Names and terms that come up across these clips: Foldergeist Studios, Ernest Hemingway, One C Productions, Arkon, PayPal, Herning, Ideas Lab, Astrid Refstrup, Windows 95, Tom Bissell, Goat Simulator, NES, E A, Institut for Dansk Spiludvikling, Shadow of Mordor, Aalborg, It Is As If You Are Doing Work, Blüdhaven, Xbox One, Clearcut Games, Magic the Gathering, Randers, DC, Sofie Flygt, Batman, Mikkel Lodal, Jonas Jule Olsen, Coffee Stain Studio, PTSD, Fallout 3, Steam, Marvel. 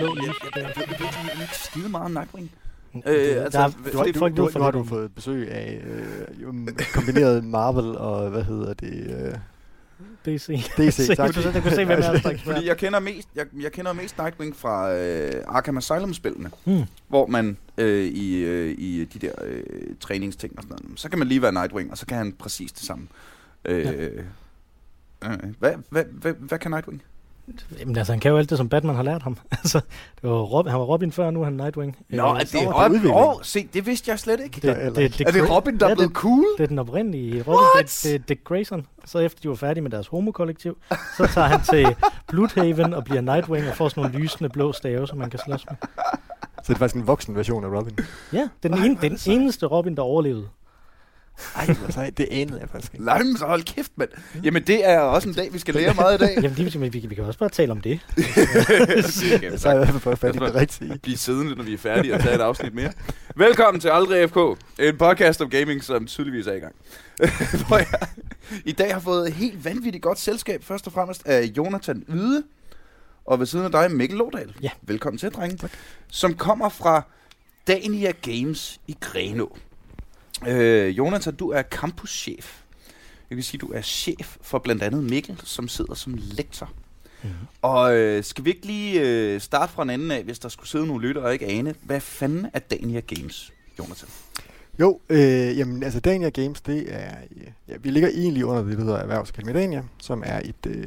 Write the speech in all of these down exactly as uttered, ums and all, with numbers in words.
blå lys. Ja, det er ikke skide meget Nightwing. Øh, altså, der, du har, du, du, nu har du fået besøg af øh, kombineret Marvel og hvad hedder det? Øh, D C. D C, tak. Du kan se, hvem er det, der er ekspert. Fordi jeg kender mest, jeg, jeg kender mest Nightwing fra øh, Arkham Asylum-spillene, hmm. hvor man øh, i, øh, i de der øh, træningsting og sådan noget, så kan man lige være Nightwing, og så kan han præcis det samme. Øh, ja. øh, hvad, hvad, hvad, hvad kan Nightwing? Jamen altså, han kan jo alt det, som Batman har lært ham. Altså, det var Robin, han var Robin før, nu er han Nightwing. Nå, øh, er det Robin? Åh, oh, se, det vidste jeg slet ikke. Det, det, det, det, er det Robin, der er blevet cool? Det er den oprindelige Robin. Det, det er Dick Grayson. Så efter de var færdige med deres homokollektiv, så tager han til Blüdhaven og bliver Nightwing og får sådan nogle lysende blå stave, som man kan slås med. Så det er faktisk en voksen version af Robin? Ja, den, ej, en, den eneste Robin, der overlevede. Ej, altså, det anede jeg faktisk ikke. Lej, så hold kæft, mand. Jamen, det er også en dag, vi skal lære meget i dag. Jamen, det, vi, vi kan også bare tale om det. det kan så er jeg i hvert fald fat i det rigtige. Bliv siddende, når vi er færdige, og tage et afsnit mere. Velkommen til Aldrig F K, en podcast om gaming, som tydeligvis er i gang. Hvor jeg i dag har fået helt vanvittigt godt selskab, først og fremmest af Jonathan Yde, og ved siden af dig, Mikkel Lodal. Ja. Velkommen til, drenge. Tak. Som kommer fra Dania Games i Grenå. Øh, Jonathan, du er campuschef. Jeg kan sige, du er chef for blandt andet Mikkel, som sidder som lektor. Mm-hmm. Og øh, skal vi ikke lige øh, starte fra en anden af, hvis der skulle sidde nogle lyttere og ikke ane, hvad fanden er Dania Games, Jonathan? Jo, øh, jamen altså Dania Games, det er, ja, vi ligger egentlig under det, der hedder Erhvervs-Kalmedania, som er et, øh,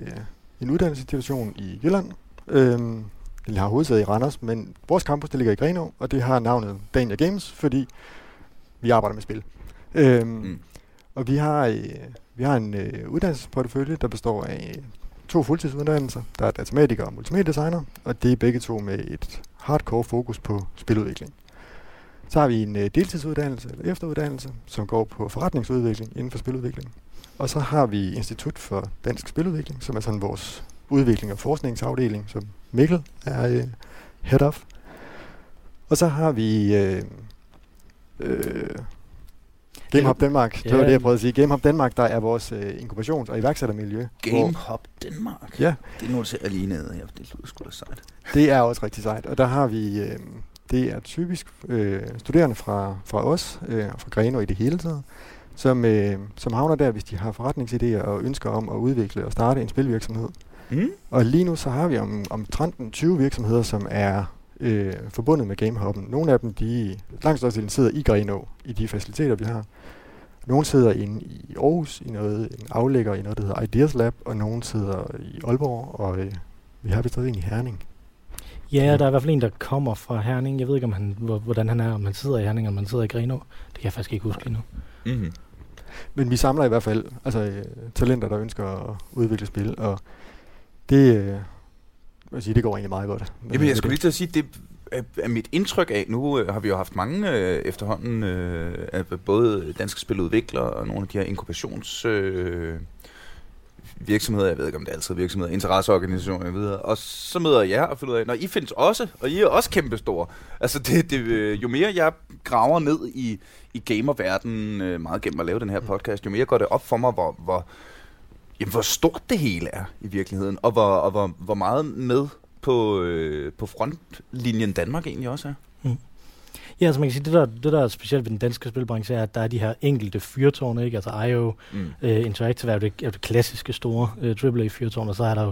en uddannelsesinstitution i Jylland. Øh, den har hovedsæde i Randers, men vores campus, det ligger i Grenå, og det har navnet Dania Games, fordi vi arbejder med spil. Øhm, mm. Og vi har, øh, vi har en øh, uddannelsesportefølje, der består af to fuldtidsuddannelser. Der er datamatiker og multimediedesigner, og det er begge to med et hardcore fokus på spiludvikling. Så har vi en øh, deltidsuddannelse eller efteruddannelse, som går på forretningsudvikling inden for spiludvikling. Og så har vi Institut for Dansk Spiludvikling, som er sådan vores udvikling og forskningsafdeling, som Mikkel er øh, head of. Og så har vi... Øh, Øh, GameHop Danmark, det ja, var det, jeg prøvede at sige. GameHop Danmark, der er vores øh, inkubations- og iværksættermiljø. GameHop Danmark? Ja. Det er nu, der lige nede her, det lyder sgu da sejt. Det er også rigtig sejt, og der har vi, øh, det er typisk øh, studerende fra, fra os, øh, fra Grenå i det hele taget, som, øh, som havner der, hvis de har forretningsidéer og ønsker om at udvikle og starte en spilvirksomhed. Mm. Og lige nu så har vi om, om tretten tyve virksomheder, som er... Øh, forbundet med GameHop'en. Nogle af dem, de langt størstedelen sidder i Grenå, i de faciliteter, vi har. Nogle sidder inde i Aarhus, i noget, en aflægger i noget, der hedder Ideas Lab, og nogle sidder i Aalborg, og øh, vi har bestemt en i Herning. Ja, ja, der er i hvert fald en, der kommer fra Herning. Jeg ved ikke, om han, hvordan han er, om man sidder i Herning, eller man sidder i Grenå. Det kan jeg faktisk ikke huske endnu. Mm-hmm. Men vi samler i hvert fald altså, øh, talenter, der ønsker at udvikle spil, og det... Øh, Sige, det går egentlig meget godt. Jamen, jeg skulle lige til at sige, det er mit indtryk af, nu har vi jo haft mange øh, efterhånden, øh, af både danske spiludviklere og nogle af de her inkubationsvirksomheder, øh, jeg ved ikke om det er altid virksomheder, interesseorganisationer og videre, og så møder jeg jer og finder ud af, når I findes også, og I er også kæmpestore. Altså, det, det, jo mere jeg graver ned i, i gamerverdenen, øh, meget gennem at lave den her podcast, jo mere går det op for mig, hvor... hvor Jamen, hvor stort det hele er i virkeligheden, og hvor, og hvor, hvor meget med på, øh, på frontlinjen Danmark egentlig også er. Mm. Ja, altså man kan sige, det der, det der er specielt ved den danske spilbranche, er, at der er de her enkelte fyrtårne, ikke? Altså I O mm. øh, Interactive er jo det, er jo det klassiske store øh, triple A-fyrtårn, og så er der jo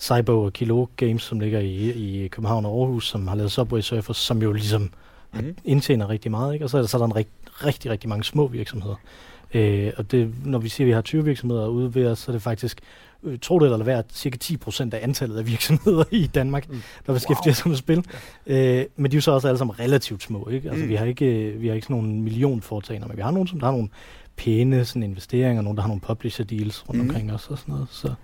Cybo og Kilo Games, som ligger i, i København og Aarhus, som har lavet Subway Surfers, som jo ligesom mm. indtjener rigtig meget, ikke? Og så er der, så er der en rigt, rigtig, rigtig mange små virksomheder. Øh, og det, når vi siger, at vi har tyve virksomheder ude ved os, så er det faktisk, øh, tro det eller hvad, cirka ti procent af antallet af virksomheder i Danmark, mm. der beskæftiger sig med spil. Ja. Øh, men de er jo så også alle sammen relativt små, ikke? Altså, mm. vi har ikke, vi har ikke sådan nogle millionforetagender, men vi har nogen, som der har nogle pæne sådan, investeringer, nogen, der har nogle publisher deals rundt mm. omkring os og sådan noget. Så.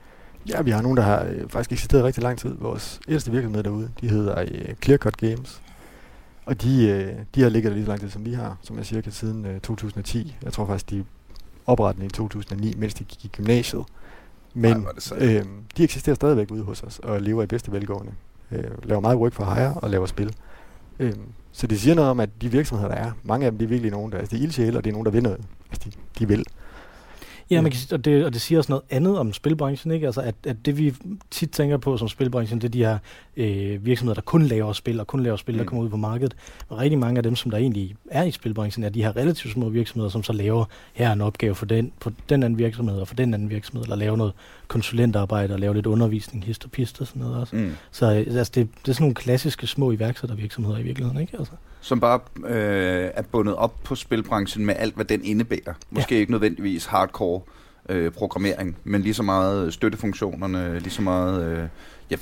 Ja, vi har nogen, der har øh, faktisk eksisteret rigtig lang tid. Vores ældste virksomhed derude, de hedder øh, Clearcut Games. Og de, øh, de har ligget der lige så lang tid, som vi har, som er cirka siden øh, to tusind og ti. Jeg tror faktisk, de oprettede i to tusind og ni, mens de gik i gymnasiet. Men Ej, øh, de eksisterer stadigvæk ude hos os og lever i bedste velgående. Øh, laver meget work for hire og laver spil. Øh, så det siger noget om, at de virksomheder, der er, mange af dem, det er virkelig nogen, der altså, de er ildsjæle, og det er nogen, der vil noget. Altså, de, de vil. Ja, man kan, og, det, og det siger også noget andet om spilbranchen, ikke? Altså, at, at det vi tit tænker på som spilbranchen, det er de her øh, virksomheder, der kun laver spil, og kun laver spil, mm. der kommer ud på markedet. Og rigtig mange af dem, som der egentlig er i spilbranchen, er de her relativt små virksomheder, som så laver her en opgave for den, for den anden virksomhed, og for den anden virksomhed, eller laver noget konsulentarbejde, og laver lidt undervisning, hist og pist og sådan noget også. Mm. Så altså, det, det er sådan nogle klassiske små iværksættervirksomheder i virkeligheden, ikke? Altså. Som bare øh, er bundet op på spilbranchen med alt, hvad den indebærer. Måske ja. Ikke nødvendigvis hardcore øh, programmering, men lige så meget støttefunktionerne, lige så meget øh, ja,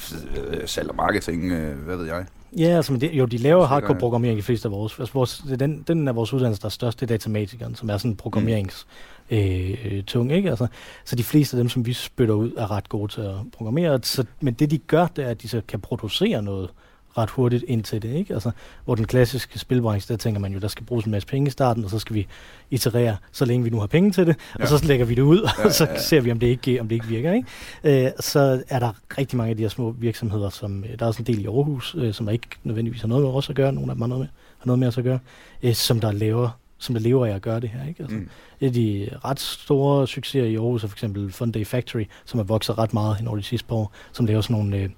salg og marketing, øh, hvad ved jeg. Ja, altså, det, jo, de laver hardcore programmering i fleste af vores. Altså, vores den, den af vores uddannelse, der er størst, det er datamatikeren, som er sådan en programmerings... Mm. Øh, tung, ikke? Altså, så de fleste af dem, som vi spytter ud, er ret gode til at programmere. Så, men det, de gør, det er, at de så kan producere noget ret hurtigt indtil det, ikke? Altså, hvor den klassiske spilbranche, der tænker man jo, der skal bruges en masse penge i starten, og så skal vi iterere, så længe vi nu har penge til det, ja. Og så lægger vi det ud, og ja, ja, ja. Så ser vi, om det ikke, om det ikke virker, ikke? Øh, så er der rigtig mange af de her små virksomheder, som, der er også en del i Aarhus, øh, som ikke nødvendigvis har noget med os at gøre, nogle af dem har noget med, har noget med os at gøre, øh, som der laver som der lever af at gøre det her, ikke? Altså, mm. Et af de ret store succeser i Aarhus er for eksempel Fun Day Factory, som har vokset ret meget hen over de sidste par år, som laver sådan nogle, øh,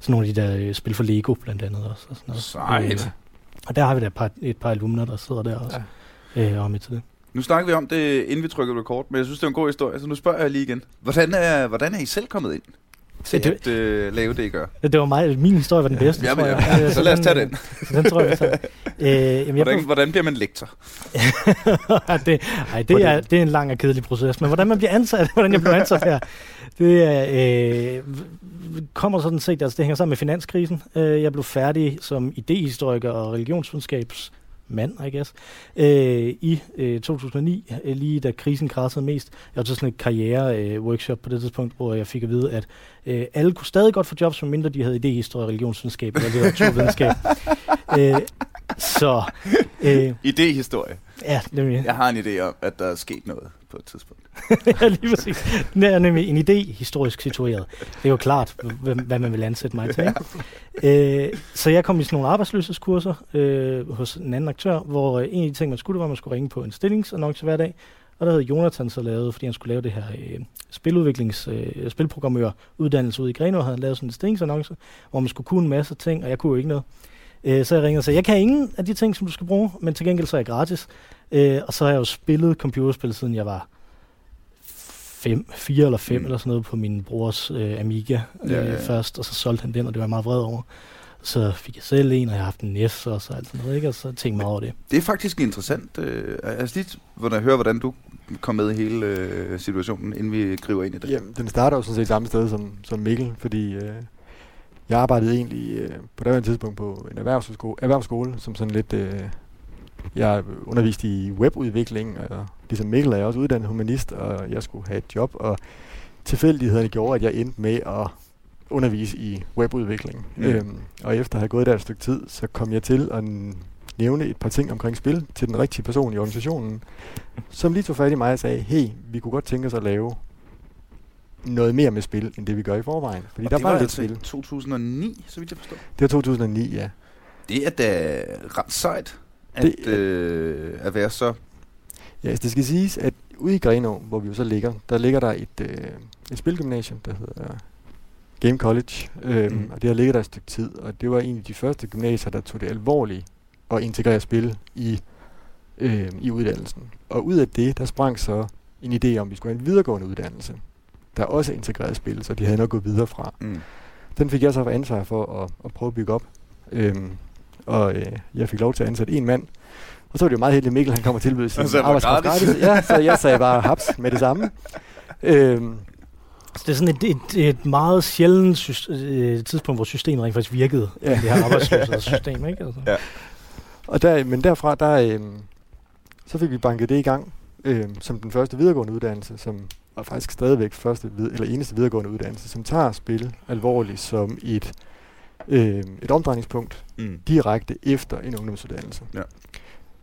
sådan nogle af de der øh, spil for Lego blandt andet også. Og sådan sejt. Øh, og der har vi da et par, et par alumner, der sidder der også ja. øh, om et til det. Nu snakker vi om det, inden vi trykkede record, men jeg synes, det er en god historie, så nu spørger jeg lige igen. Hvordan er, hvordan er I selv kommet ind til det, at øh, lave det, I gør? Det var mig. Min historie var den bedste, ja, men, ja. Tror jeg. Så lad os tage den. Så den tror jeg, vi tager. Øh, jamen, hvordan, jeg... hvordan bliver man lektor? det, ej, det, er, det er en lang og kedelig proces, men hvordan man bliver ansat, hvordan jeg blev ansat her, det øh, kommer sådan set, altså det hænger sammen med finanskrisen. Jeg blev færdig som idéhistoriker og religionsvidenskabs mand, I guess, øh, i øh, to tusind og ni, øh, lige da krisen krassede mest. Jeg var til sådan et karriere-workshop øh, på det tidspunkt, hvor jeg fik at vide, at øh, alle kunne stadig godt få jobs, mindre de havde idéhistorie, religionsvidenskab eller litteraturvidenskab. øh, så... Øh, idéhistorie. Ja, nemlig. Jeg har en idé om, at der er sket noget på et tidspunkt. Ja, lige præcis. Næ, nemlig en idé, historisk situeret. Det er jo klart, hvad, hvad man vil ansætte mig til. Ja. Øh, så jeg kom i sådan nogle arbejdsløshedskurser øh, hos en anden aktør, hvor øh, en af de ting, man skulle, det var, at man skulle ringe på en stillingsannonce hver dag. Og der havde Jonathan så lavet, fordi han skulle lave det her øh, spiludviklings, øh, spilprogrammøruddannelse ude i Grenå, havde han lavet sådan en stillingsannonce, hvor man skulle kunne en masse ting, og jeg kunne jo ikke noget. Så jeg ringede og sagde, jeg kan ingen af de ting, som du skal bruge, men til gengæld så er jeg gratis. Øh, og så har jeg jo spillet computerspil, siden jeg var fem, fire eller fem mm. eller sådan noget på min brors øh, Amiga øh, ja, ja, ja. først, og så solgte han den, og det var jeg meget vred over. Så fik jeg selv en, og jeg har haft en N E S og så alt sådan noget, ikke? Og så tænkte mig over det. Det er faktisk interessant. Øh, altså lige, når jeg hører, hvordan du kom med i hele øh, situationen, inden vi griber ind i det. Jamen, den starter jo sådan set samme sted som, som Mikkel, fordi... Øh Jeg arbejdede egentlig øh, på det tidspunkt på en erhvervsskole, erhvervsskole som sådan lidt... Øh, jeg underviste i webudvikling, og ligesom Mikkel er jeg også uddannet humanist, og jeg skulle have et job, og tilfældighederne gjorde, at jeg endte med at undervise i webudvikling. Mm. Øhm, og efter at have gået der et stykke tid, så kom jeg til at nævne et par ting omkring spil til den rigtige person i organisationen, som lige tog fat i mig og sagde, hey, vi kunne godt tænke os at lave noget mere med spil, end det vi gør i forvejen. Fordi og der det var, var altså lidt spil. to tusind og ni, så vidt jeg forstår. Det var to tusind og ni, ja. Det er da ret sejt, at, det, øh, at være så... Ja, det skal siges, at ude i Grenå, hvor vi jo så ligger, der ligger der et, øh, et spilgymnasium, der hedder Game College, øh, mm. og det har ligget der et stykke tid, og det var en af de første gymnasier, der tog det alvorligt at integrere spil i, øh, i uddannelsen. Og ud af det, der sprang så en idé om, vi skulle have en videregående uddannelse, der også integreret spil, så de havde nok gået videre fra. Mm. Den fik jeg så for ansvar for at, at prøve at bygge op. Øhm, og øh, jeg fik lov til at ansætte en mand. Og så var det jo meget heldigt, Mikkel han kom og tilbød sin arbejdskraft gratis. Ja, så jeg sagde bare haps med det samme. Øhm. Så det er sådan et, et, et meget sjældent syst- tidspunkt, hvor systemet rent faktisk virkede. Ja. Det her arbejdsløshedssystem, ikke? Altså. Ja. Og der, men derfra, der, øhm, så fik vi banket det i gang, øhm, som den første videregående uddannelse, som og faktisk stadigvæk første vid- eller eneste videregående uddannelse, som tager spil alvorligt som et, øh, et omdrejningspunkt mm. direkte efter en ungdomsuddannelse. Ja.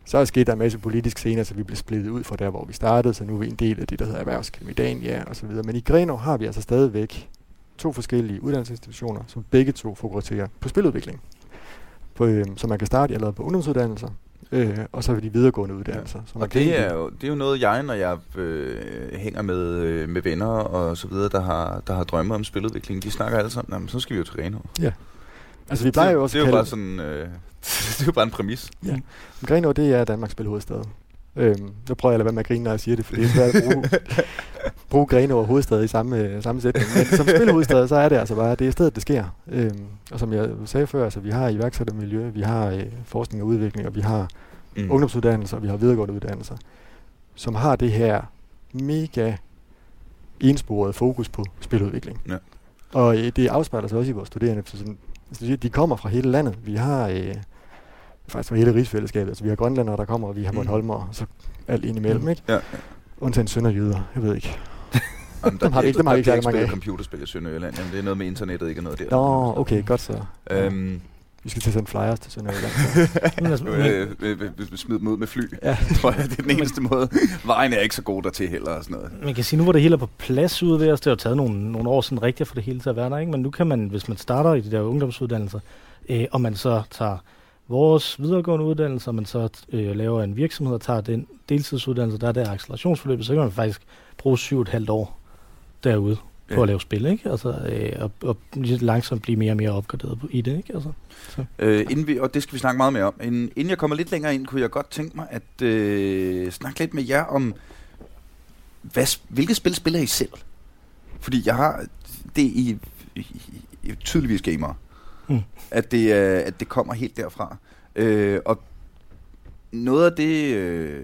Så er sket der en masse politisk scener, så vi blev splittet ud fra der, hvor vi startede, så nu er vi en del af det, der hedder Erhvervs-Kalmedania og så videre. Men i Grenå har vi altså stadigvæk to forskellige uddannelsesinstitutioner, som begge to fokuserer på spiludvikling, på, øh, som man kan starte allerede på ungdomsuddannelser, øh, og så ved de videregående uddannelser. Ja. Og det er, jo, det er jo noget, jeg, når jeg øh, hænger med, øh, med venner og så videre, der har, der har drømme om spiludvikling, de snakker alle sammen, jamen, så skal vi jo til Grenå. Ja. Altså, vi plejer jo også det, det er jo bare sådan, øh, det er jo bare en præmis. Ja. Grenå, det er Danmarks spilhovedstad. Øhm, nu prøver jeg at lade være med at grine, når jeg siger det, for det er svært at bruge, bruge Grenå og hovedstad i samme, samme sætning. Men som spilhovedstad, så er det altså bare, det er stedet, det sker. Øhm, og som jeg sagde før, altså, vi har iværksættermiljø, vi har øh, forskning og udvikling, og vi har mm. ungdomsuddannelser, og vi har videregående uddannelser, som har det her mega ensporede fokus på spiludvikling. Ja. Og øh, det afspejler sig også i vores studerende, for sådan, de kommer fra hele landet. Vi har øh, faktisk fra hele rigsfællesskabet. Altså, vi har grønlandere, der kommer, og vi har Bornholmer, og så alt ind imellem, ikke? Ja, ja. Undtagen sønderjyder, jeg ved ikke. Jamen, der dem har vi ikke, dem har vi ikke særlig mange af. Der computerspil i Sønderjylland. Jamen, det er noget med internettet, ikke noget der. Nå, okay, godt så. Øhm. Vi skal til at sende flyers til Sønderjylland. Smid dem ud med fly, ja. Tror jeg, det er den eneste måde. Vejen er ikke så god dertil heller og sådan noget. Man kan sige, nu hvor det hele er på plads ude ved os, det har taget nogle, nogle år sådan rigtigt for det hele til at være der, ikke? Men nu kan man, hvis man starter i de der ungdomsuddannelser, øh, og man så tager vores videregående uddannelse, og man så øh, laver en virksomhed og tager den deltidsuddannelse, der er der accelerationsforløbet, så kan man faktisk bruge syv og et halvt år derude på ja. At lave spil, ikke? Altså, øh, og, og langsomt blive mere og mere opgraderet i det, ikke? Altså, så. Øh, inden vi, og det skal vi snakke meget mere om. Inden, inden jeg kommer lidt længere ind, kunne jeg godt tænke mig at øh, snakke lidt med jer om, hvad, hvilke spil spiller I selv? Fordi jeg har det i, i, i tydeligvis gamere. Mm. At, det, at det kommer helt derfra. Øh, og noget af det, øh,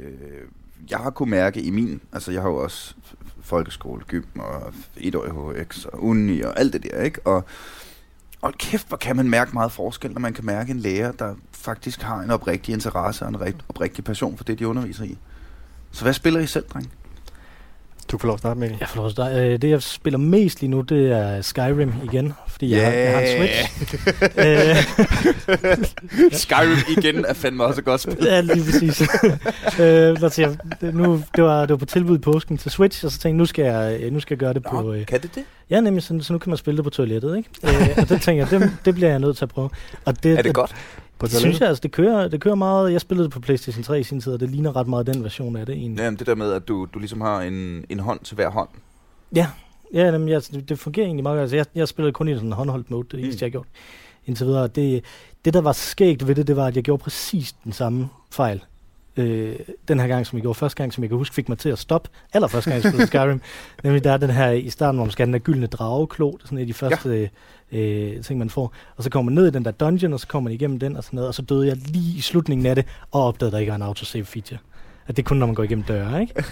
jeg har kunnet mærke i min, altså jeg har jo også folkeskole, gym og et år i H X og uni og alt det der, ikke? Og, og kæft, hvor kan man mærke meget forskel, når man kan mærke en lærer, der faktisk har en oprigtig interesse og en rigt, oprigtig passion for det, de underviser i. Så hvad spiller I selv, dreng? Du får lov at starte med det. Jeg får lov at starte. Det, jeg spiller mest lige nu, det er Skyrim igen, fordi yeah. jeg, har, jeg har en Switch. Skyrim igen er fandme også et godt spil. Ja, lige præcis. øh, nu, det, var, det var på tilbud i påsken til Switch, og så tænkte jeg, nu skal jeg, nu skal jeg gøre det på... Nå, øh, kan det det? Ja, nemlig, så, så nu kan man spille det på toilettet, ikke? øh, og det tænker jeg, det, det bliver jeg nødt til at prøve. Og det, er det godt? Det synes jeg, altså, det kører, det kører meget. Jeg spillede det på PlayStation tre i sin tid, og det ligner ret meget den version af det egentlig. Jamen det der med, at du, du ligesom har en, en hånd til hver hånd. Ja, ja jamen, jeg, det fungerer egentlig meget. Altså, jeg, jeg spillede kun i sådan en håndholdt mode, det eneste mm. jeg gjorde indtil videre. Det, det, der var skægt ved det, det var, at jeg gjorde præcis den samme fejl. Øh, den her gang, som jeg gjorde første gang, som jeg kan huske, fik mig til at stoppe. Eller første gang, jeg spillede Skyrim. Nemlig der er den her i starten, hvor man skal have den der gyldne drageklo. Det er sådan et af de første ja. øh, ting, man får. Og så kommer man ned i den der dungeon, og så kommer man igennem den og sådan noget. Og så døde jeg lige i slutningen af det, og opdagede, der ikke var en autosave feature. At det kun, når man går igennem døre, ikke?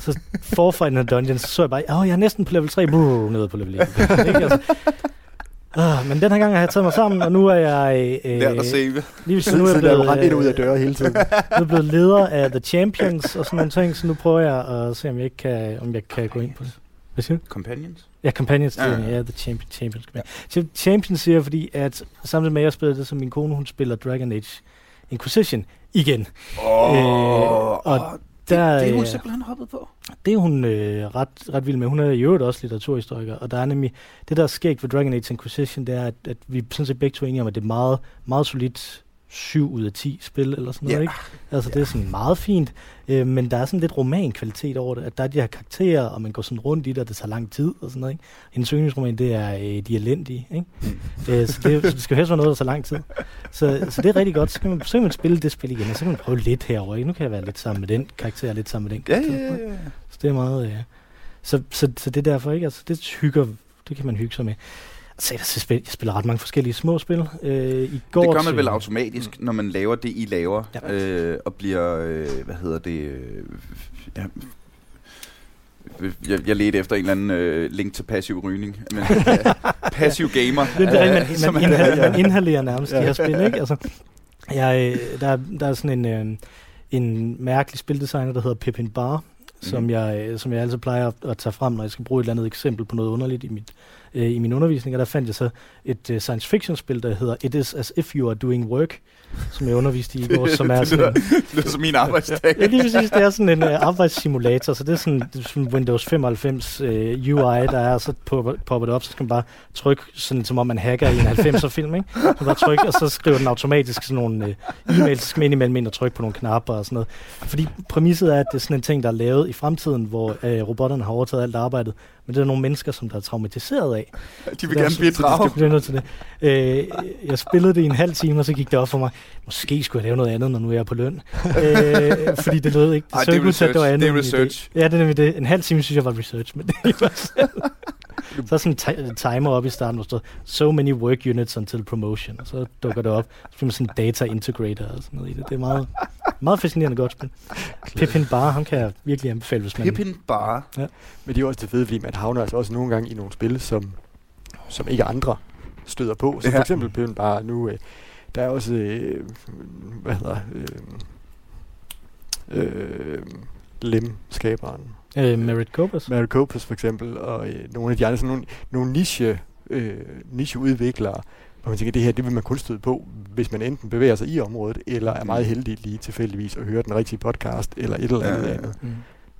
Så forfra den dungeon, så så jeg bare, åh, jeg er næsten på level tre, brrr, nede på level et. Altså, Uh, men den her gang har jeg taget mig sammen, og nu er jeg... Øh, Lært at save. Lige, nu er jeg blevet rendt ind ud af døre hele tiden. Nu er blevet leder af The Champions og sådan nogle ting, så nu prøver jeg at se, om jeg ikke kan, om jeg kan gå ind på det. Hvad siger du? Companions? Ja, Companions. Ja, ja. ja The Champions. Champions, ja. Champions siger, fordi at samtidig med, at jeg spiller det, som min kone, hun spiller Dragon Age Inquisition igen. Åh, oh, øh, oh, det, det er hun simpelthen hoppet på. Det er hun øh, ret, ret vild med. Hun er i øvrigt også litteraturhistoriker, og der er nemlig, det der er skægt ved Dragon Age Inquisition, det er, at, at vi sådan set begge to er enige om, at det er meget, meget solidt syv ud af ti spil, eller sådan noget, yeah. ikke? Altså, yeah. det er sådan meget fint, øh, men der er sådan lidt romankvalitet over det, at der er de her karakterer, og man går sådan rundt i det, og det tager lang tid, og sådan noget, ikke? En søgningsroman, det er øh, de elendige, ikke? Mm. Øh, så, det, så det skal jo helst være noget, der tager lang tid. Så, så det er rigtig godt. Så kan man, så kan man spille det spil igen, og så kan man prøve lidt herover, ikke? Nu kan jeg være lidt sammen med den karakter, lidt sammen med den karakter. Yeah, yeah, yeah. Så det er meget, ja. Så, så, så det er derfor, ikke? Altså, det hygger, det kan man hygge sig med. Så jeg spiller ret mange forskellige små spil. Øh, i går det gør man vel automatisk, når man laver det, I laver, ja. øh, og bliver, øh, hvad hedder det, øh, ja. Jeg, jeg ledte efter en eller anden øh, link til passiv rygning. Men, ja, passiv gamer. Det er øh, man, man, inhaler, man inhalerer nærmest ja. De her spil, ikke? Altså, jeg, der, der er sådan en, øh, en mærkelig spildesigner, der hedder Pippin Barr, mm. som, jeg, som jeg altid plejer at, at tage frem, når jeg skal bruge et eller andet eksempel på noget underligt i, mit, øh, i min undervisning. Og der fandt jeg så et øh, science fiction-spil, der hedder It is as if you are doing work, som jeg underviste i i går. Som er sådan, det lyder som min arbejdsdag. Ja, lige præcis. Det er sådan en øh, arbejdssimulator, så det er sådan, det er sådan Windows femoghalvfems øh, U I, der er så popper det op, så skal man bare trykke, sådan, som om man hacker i en halvfemser-film, ikke? Man bare trykke, og så skriver den automatisk sådan nogle øh, e-mails, så skal man ind imellem ind og trykke på nogle knapper og sådan noget. Fordi præmisset er, at det er sådan en ting, der er lavet i fremtiden, hvor øh, robotterne har overtaget alt arbejdet, men det er nogle mennesker, som der er traumatiseret af. De vil gerne blive traumatiseret. Øh, jeg spillede det i en halv time, og så gik det op for mig, måske skulle jeg lave noget andet, når nu jeg er på løn. øh, fordi det lød ikke. Det, Ej, det, er research. Ud, det, var andet, det er research. Det. Ja, det er nemlig det. En halv time, synes jeg var research, men det var sådan. Så er sådan en timer op i starten, hvor der står, so many work units until promotion, og så dukker det op. Så bliver man sådan en data integrator og sådan noget i det. Det er meget, meget fascinerende godt spil. Pippin Barr, ham kan jeg virkelig anbefale, hvis man... Pippin Barr. Ja. Men det er jo også det fede, fordi man havner altså også nogle gange i nogle spil, som, som ikke andre støder på. Så for eksempel Pippin Barr nu, øh, der er også, øh, hvad hedder, øh, øh, Lemskaberen. Øh, Merit Copus. Merit Copus for eksempel, og øh, nogle af de andre, sådan nogle, nogle niche, øh, nicheudviklere, hvor man tænker, det her, det vil man kun støde på, hvis man enten bevæger sig i området, eller er meget heldig lige tilfældigvis at høre den rigtige podcast, eller et eller andet. Ja, ja. Mm.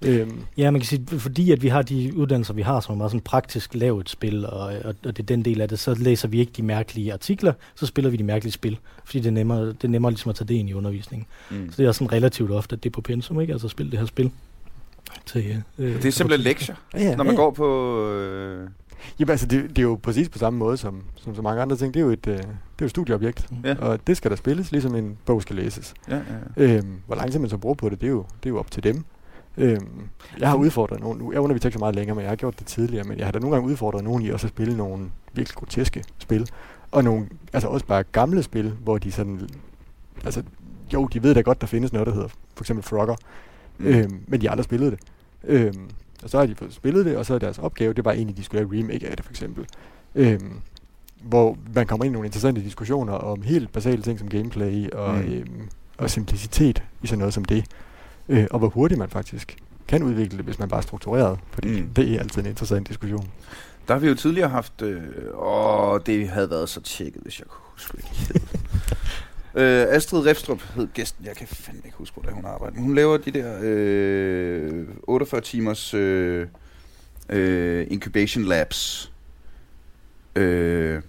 Øhm. ja man kan sige, fordi at vi har de uddannelser, vi har, som er meget sådan praktisk lavet et spil, og, og, og det er den del af det, så læser vi ikke de mærkelige artikler, så spiller vi de mærkelige spil, fordi det er nemmere, det er nemmere ligesom at tage det ind i undervisningen. Mm. Så det er sådan relativt ofte, at det er på pensum, ikke? Altså at spille det her spil. Til, øh, det er simpelthen lektier, ja, når man ja. går på... Øh... Jamen altså, det, det er jo præcis på samme måde som, som så mange andre ting. Det er jo et, øh, det er jo et studieobjekt, ja. Og det skal der spilles, ligesom en bog skal læses. Ja, ja, ja. Øhm, hvor lang tid man så bruger på det, det er jo, det er jo op til dem. Øhm, jeg har udfordret nogen nu. Jeg underviser ikke så meget længere, men jeg har gjort det tidligere. Men jeg har da nogle gange udfordret nogen i også at spille nogle virkelig groteske spil. Og nogle, altså også bare gamle spil, hvor de sådan... Altså, jo, de ved da godt, der findes noget, der hedder for eksempel Frogger. Mm. Øhm, men de aldrig spillede det. Øhm, og så har de fået spillet det, og så er deres opgave, det var egentlig, de skulle lave remake af det, for eksempel. Øhm, hvor man kommer ind i nogle interessante diskussioner om helt basale ting som gameplay og, mm. øhm, og simplicitet i sådan noget som det. Øh, og hvor hurtigt man faktisk kan udvikle det, hvis man bare er struktureret. Fordi mm. det er altid en interessant diskussion. Der har vi jo tidligere haft, øh, åh, det havde været så tjekket, hvis jeg kunne huske det. Uh, Astrid Refstrup hed gæsten. Jeg kan fandme ikke huske, hvor hun arbejder. Men hun laver de der øh, otteogfyrre timers øh, øh, incubation labs. Øh, Game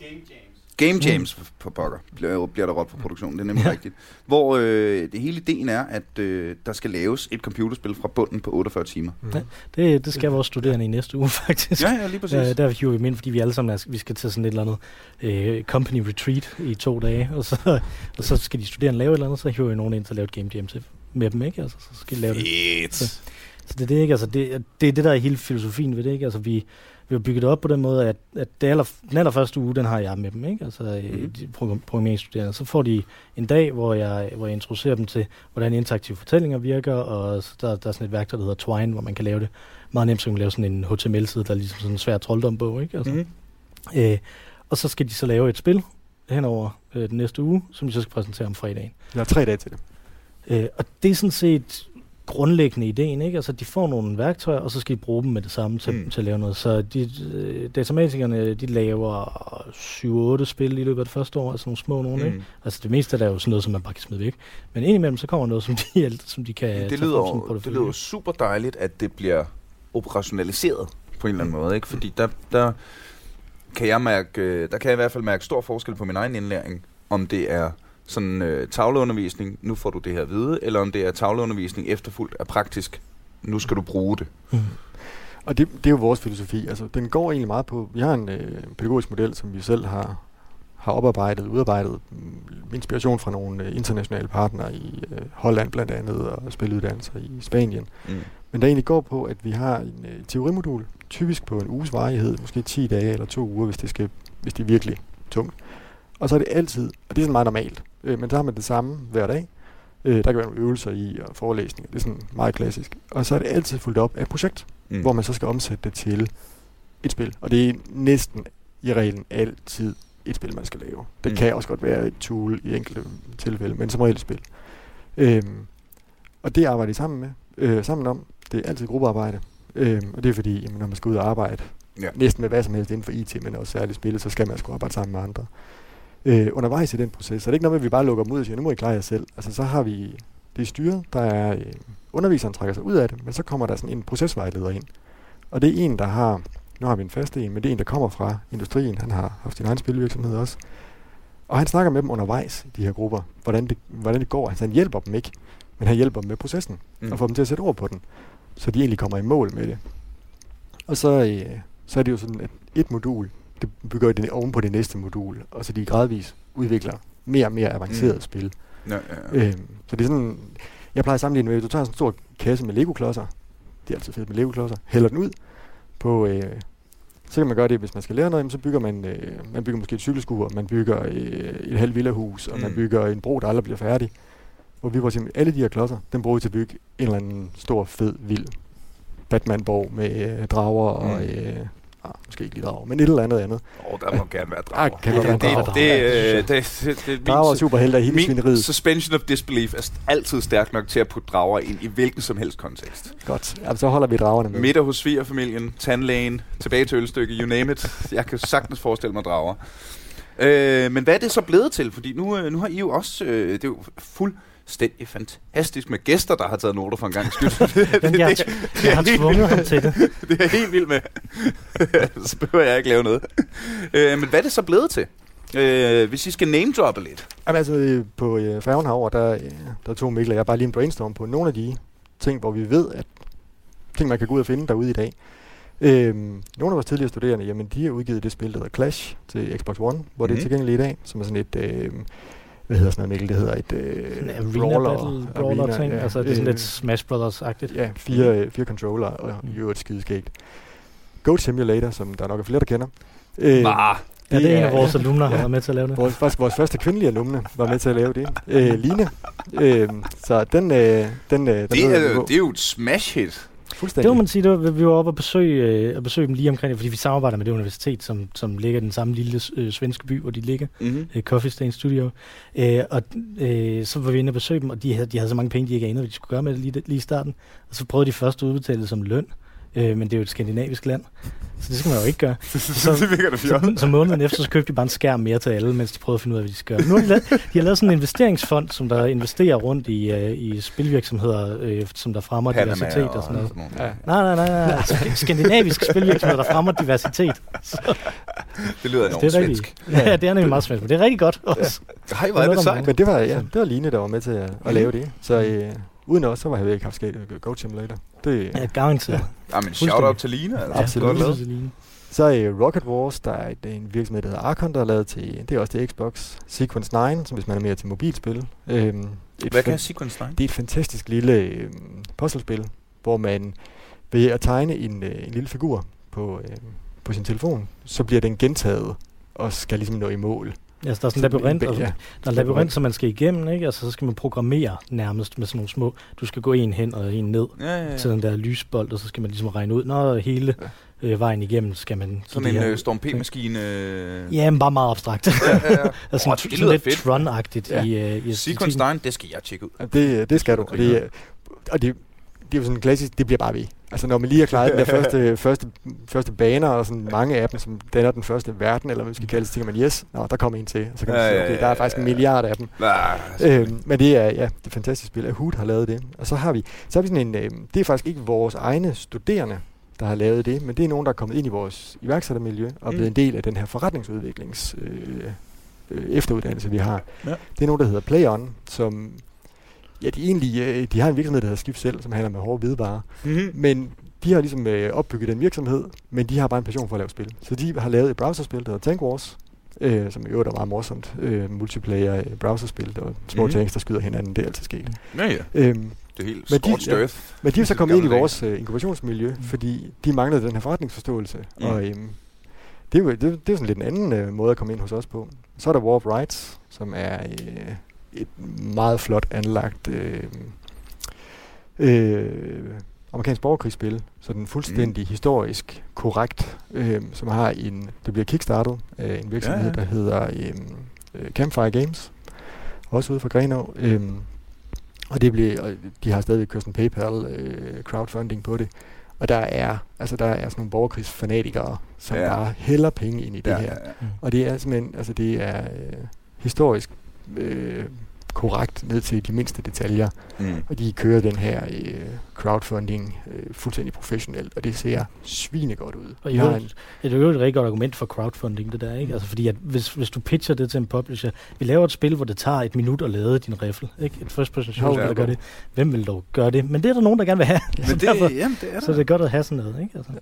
James. Game James mm. på pokker, bliver, bliver der råbt på produktionen. Det er nemlig ja. rigtigt. Hvor øh, det hele ideen er, at øh, der skal laves et computerspil fra bunden på otteogfyrre timer. Mm. Ja, det, det skal vores studerende i næste uge, faktisk. Ja, ja, lige præcis. Øh, der hiver vi dem ind, fordi vi alle sammen er, vi skal til sådan et eller andet øh, company retreat i to dage, og så, og så skal de studerende lave et eller andet, så hiver vi nogen ind til at lave et Game James med dem, ikke? Altså, så skal de lave det. Så, så det er det, ikke? Altså, det, det er det, der er hele filosofien ved det, ikke? Altså, vi... Vi har bygget det op på den måde, at, at det aller, den allerførste uge, den har jeg med dem, ikke? Altså mm-hmm. programmeringsstuderende. Så får de en dag, hvor jeg, hvor jeg introducerer dem til, hvordan interaktive fortællinger virker, og der, der er sådan et værktøj, der hedder Twine, hvor man kan lave det meget nemt, så man kan lave sådan en H T M L-side, der er ligesom sådan en svær trolddom på, ikke? Altså. Mm-hmm. Øh, og så skal de så lave et spil henover øh, den næste uge, som de så skal præsentere om fredagen. Der er tre dage til det. Øh, og det er sådan set... grundlæggende ideen, ikke? Altså, de får nogle værktøjer, og så skal de bruge dem med det samme til, mm. til at lave noget. Så de, øh, datamatikerne, de laver syv otte spil i løbet af det første år, altså nogle små nogen, mm. ikke? Altså, det meste der er jo sådan noget, som man bare kan smide væk. Men indimellem, så kommer noget, som de, som de kan... Det, det, lyder, over, det lyder super dejligt, at det bliver operationaliseret på en eller anden mm. måde, ikke? Fordi der, der kan jeg mærke, der kan jeg i hvert fald mærke stor forskel på min egen indlæring, om det er sådan øh, tavleundervisning, nu får du det her at vide, eller om det er tavleundervisning efterfulgt af praktisk, nu skal du bruge det. Mm. Og det, det er jo vores filosofi. Altså, den går egentlig meget på, vi har en øh, pædagogisk model, som vi selv har, har oparbejdet, udarbejdet, med inspiration fra nogle øh, internationale partnere i øh, Holland blandt andet, og spiluddannelser i Spanien. Mm. Men der egentlig går på, at vi har en øh, teorimodul, typisk på en uges varighed, måske ti dage eller to uger, hvis det, skal, hvis det er virkelig tungt. Og så er det altid, og det er sådan meget normalt, øh, men så har man det samme hver dag. Øh, der kan være nogle øvelser i og forelæsninger, det er sådan meget klassisk. Og så er det altid fuldt op af et projekt, mm. hvor man så skal omsætte det til et spil. Og det er næsten i reglen altid et spil, man skal lave. Det mm. kan også godt være et tool i enkelte tilfælde, men som regel et spil. Øh, og det arbejder de sammen med, øh, sammen om, Det er altid gruppearbejde. Øhm, og det er fordi, jamen, når man skal ud og arbejde, ja. næsten med hvad som helst inden for I T, men også særligt spillet, så skal man sgu arbejde sammen med andre. Øh, undervejs i den proces, så det er ikke noget med, at vi bare lukker dem ud og siger, nu må I klare jer selv. Altså så har vi det styret, der er, øh, underviseren trækker sig ud af det, men så kommer der sådan en procesvejleder ind. Og det er en, der har, nu har vi en fast en, men det er en, der kommer fra industrien, han har haft sin egen spilvirksomhed også. Og han snakker med dem undervejs, de her grupper, hvordan det, hvordan det går. Altså han hjælper dem ikke, men han hjælper dem med processen, mm. og får dem til at sætte ord på den, så de egentlig kommer i mål med det. Og så, øh, så er det jo sådan, at et modul, det bygger det oven på det næste modul, og så de gradvist udvikler mere og mere avancerede mm. spil. Ja, ja, ja. Øhm, så det er sådan, jeg plejer at sammenligne med, at du tager sådan en stor kasse med Lego-klodser, det er altid fedt med Lego-klodser, hælder den ud på... Øh, så kan man gøre det, hvis man skal lære noget, så bygger man, øh, man bygger måske et cykelskur, man bygger øh, et halvt villahus, og mm. man bygger en bro, der aldrig bliver færdig. Hvor vi bruger simpelthen alle de her klodser, den bruger vi til at bygge en eller anden stor, fed, vild Batman-borg med øh, drager mm. og... Øh, ah, måske ikke lige drager, men et eller andet andet. Åh, oh, der må Æh, gerne være drager. Ah, kan det, være det, drager. Det, det, det, det, drager og superhelte er hele svineriet. Min suspension of disbelief er altid stærk nok til at putte drager ind i hvilken som helst kontekst. Godt, jamen, så holder vi dragerne med. Middag hos svigerfamilien, tandlægen, tilbage til ølstykke, you name it. Jeg kan sagtens forestille mig drager. Øh, men hvad er det så blevet til? Fordi nu, nu har I jo også, øh, det er jo fuld... stændig fantastisk med gæster, der har taget noter for en gang skyld. Men jeg, det, det, jeg har tvunget ham til det. Det er helt vildt med. Så behøver jeg ikke lave noget. Øh, men hvad er det så blevet til? Øh, hvis I skal name-droppe lidt. Jamen, altså, på øh, færgen herover, der, øh, der tog Mikkel og jeg bare lige en brainstorm på nogle af de ting, hvor vi ved, at ting, man kan gå ud og finde derude i dag. Øh, nogle af vores tidligere studerende, jamen, de har udgivet det spil, der hedder Clash til Xbox One, hvor mm-hmm. det er tilgængeligt i dag, som er sådan et... Øh, Hvad hedder sådan noget, Mikkel? Det hedder et øh, brawler-ting. Ja. Altså det er sådan lidt Smash Brothers-agtigt. Ja, fire, øh, fire controller og mm. jo et skideskægt. Goat Simulator, som der nok er flere, der kender. Øh, nah, det ja, det er en af vores alumner, der ja, var med til at lave det. Vores, faktisk vores første kvindelige alumne var med til at lave det. Øh, Line. Øh, så den... Øh, den øh, det, er, det er jo et smash-hit. Det må man sige, var, vi var oppe og besøge, øh, og besøge dem lige omkring det, fordi vi samarbejder med det universitet, som, som ligger i den samme lille øh, svenske by, hvor de ligger, mm-hmm. øh, Coffee Stain Studio. Øh, og øh, så var vi inde og besøge dem, og de havde, de havde så mange penge, de ikke anede, hvad de skulle gøre med det lige, lige i starten. Og så prøvede de først at udbetale det som løn, øh, men det er jo et skandinavisk land, så det skal man jo ikke gøre. Så, så, så måneden efter, så købte de bare en skærm mere til alle, mens de prøvede at finde ud af, hvad de skal gøre. Nu har de, lavet, de har lavet sådan en investeringsfond, som der investerer rundt i, øh, i spilvirksomheder, øh, som der fremmer Panama diversitet og, og sådan noget. Ja. Nej, nej, nej, nej. Altså, skandinaviske spilvirksomheder, der fremmer diversitet. Så. Det lyder enormt det svensk. Ja, ja, det er nemlig meget svensk, men det er rigtig godt også. Ja. Hej, hvor er det, det sejt. Men det var, ja, det var Line, der var med til at, at lave det. Så... Øh, uden også, så var jeg ved ikke haft sket Goat Simulator. Det er garanteret. Ja, men shout-out til Line. Absolut. Så er uh, Rocket Wars, der er et, en virksomhed, der hedder Arkon, der er lavet til, det er også til Xbox. Sequence ni, som hvis man er mere til mobilspil. Øhm, Hvad kan Sequence ni? Det er et fantastisk lille øhm, puzzlespil, hvor man ved at tegne en, øh, en lille figur på, øh, på sin telefon, så bliver den gentaget og skal ligesom nå i mål. Altså, der er sådan en labyrint, og, ja. der er labyrint, som man skal igennem, ikke? Altså, så skal man programmere nærmest med sådan nogle små... Du skal gå en hen og en ned ja, ja, ja. til den der lysbold, og så skal man ligesom regne ud, når hele ja. øh, vejen igennem skal man... Sådan en her, Storm P-maskine... Øh... Ja, men bare meget abstrakt. Ja, ja, ja. altså, oh, sådan, det lyder fedt. Sådan lidt Tron-agtigt ja. i... Øh, i Sequence ni, det skal jeg tjekke ud. Ja, det, det skal du. Og det, og det, det er jo sådan klassisk, det bliver bare ved. Altså når man lige har klaret den der første, første, første baner, og sådan mange af dem, som danner den første verden, eller hvad skal kalde det, så tænker man, yes, nå, der kommer en til. Så kan man sige, okay, der er faktisk en milliard af dem. Øhm, men det er, ja, det er fantastisk spil. Ahud har lavet det. Og så har vi, så har vi sådan en, øh, det er faktisk ikke vores egne studerende, der har lavet det, men det er nogen, der er kommet ind i vores iværksættermiljø, og mm. blevet en del af den her forretningsudviklings øh, øh, efteruddannelse, vi har. Ja. Det er nogen, der hedder PlayOn, som... Ja, de, egentlig, de har en virksomhed, der hedder Skift Selv, som handler med hårde hvidevarer. Mm-hmm. Men de har ligesom øh, opbygget den virksomhed, men de har bare en passion for at lave spil. Så de har lavet et browserspil, der hedder Tank Wars, øh, som i øvrigt er meget morsomt. Øh, multiplayer browserspil, der små mm-hmm. tanks, der skyder hinanden. Det er altid sket. Ja, ja. Øhm, det er helt scorched ja, earth. Men de er så kommet ind i vores øh, inkubationsmiljø, mm-hmm. fordi de manglede den her forretningsforståelse. Mm. Og øh, det, er jo, det, det er jo sådan lidt en anden øh, måde at komme ind hos os på. Så er der Warp Rights, som er... Øh, et meget flot anlagt øh, øh, amerikansk borgerkrigsspil, så den fuldstændig mm. historisk korrekt, øh, som har en, det bliver kickstartet af en virksomhed, ja, ja. der hedder øh, Campfire Games, også ude fra Grenå, øh, Og det blev, og de har stadigvæk kørt sådan PayPal øh, crowdfunding på det. Og der er, altså der er sådan nogle borgerkrigsfanatikere, som ja. bare hælder penge ind i det ja, her. Ja, ja. Og det er simpelthen, altså det er øh, historisk øh, korrekt ned til de mindste detaljer. Mm. Og de kører den her øh, crowdfunding øh, fuldstændig professionelt, og det ser svinegodt ud. Og jo, en, det er jo et rigtig godt argument for crowdfunding, det der, ikke? Mm. Altså fordi, at hvis, hvis du pitcher det til en publisher, vi laver et spil, hvor det tager et minut at lade din riffle, ikke? Et first person shooter, der, der gør det. Hvem vil dog gøre det? Men det er der nogen, der gerne vil have. Men det, derfor, jamen, det er så det er godt at have sådan noget, ikke? Altså. Ja.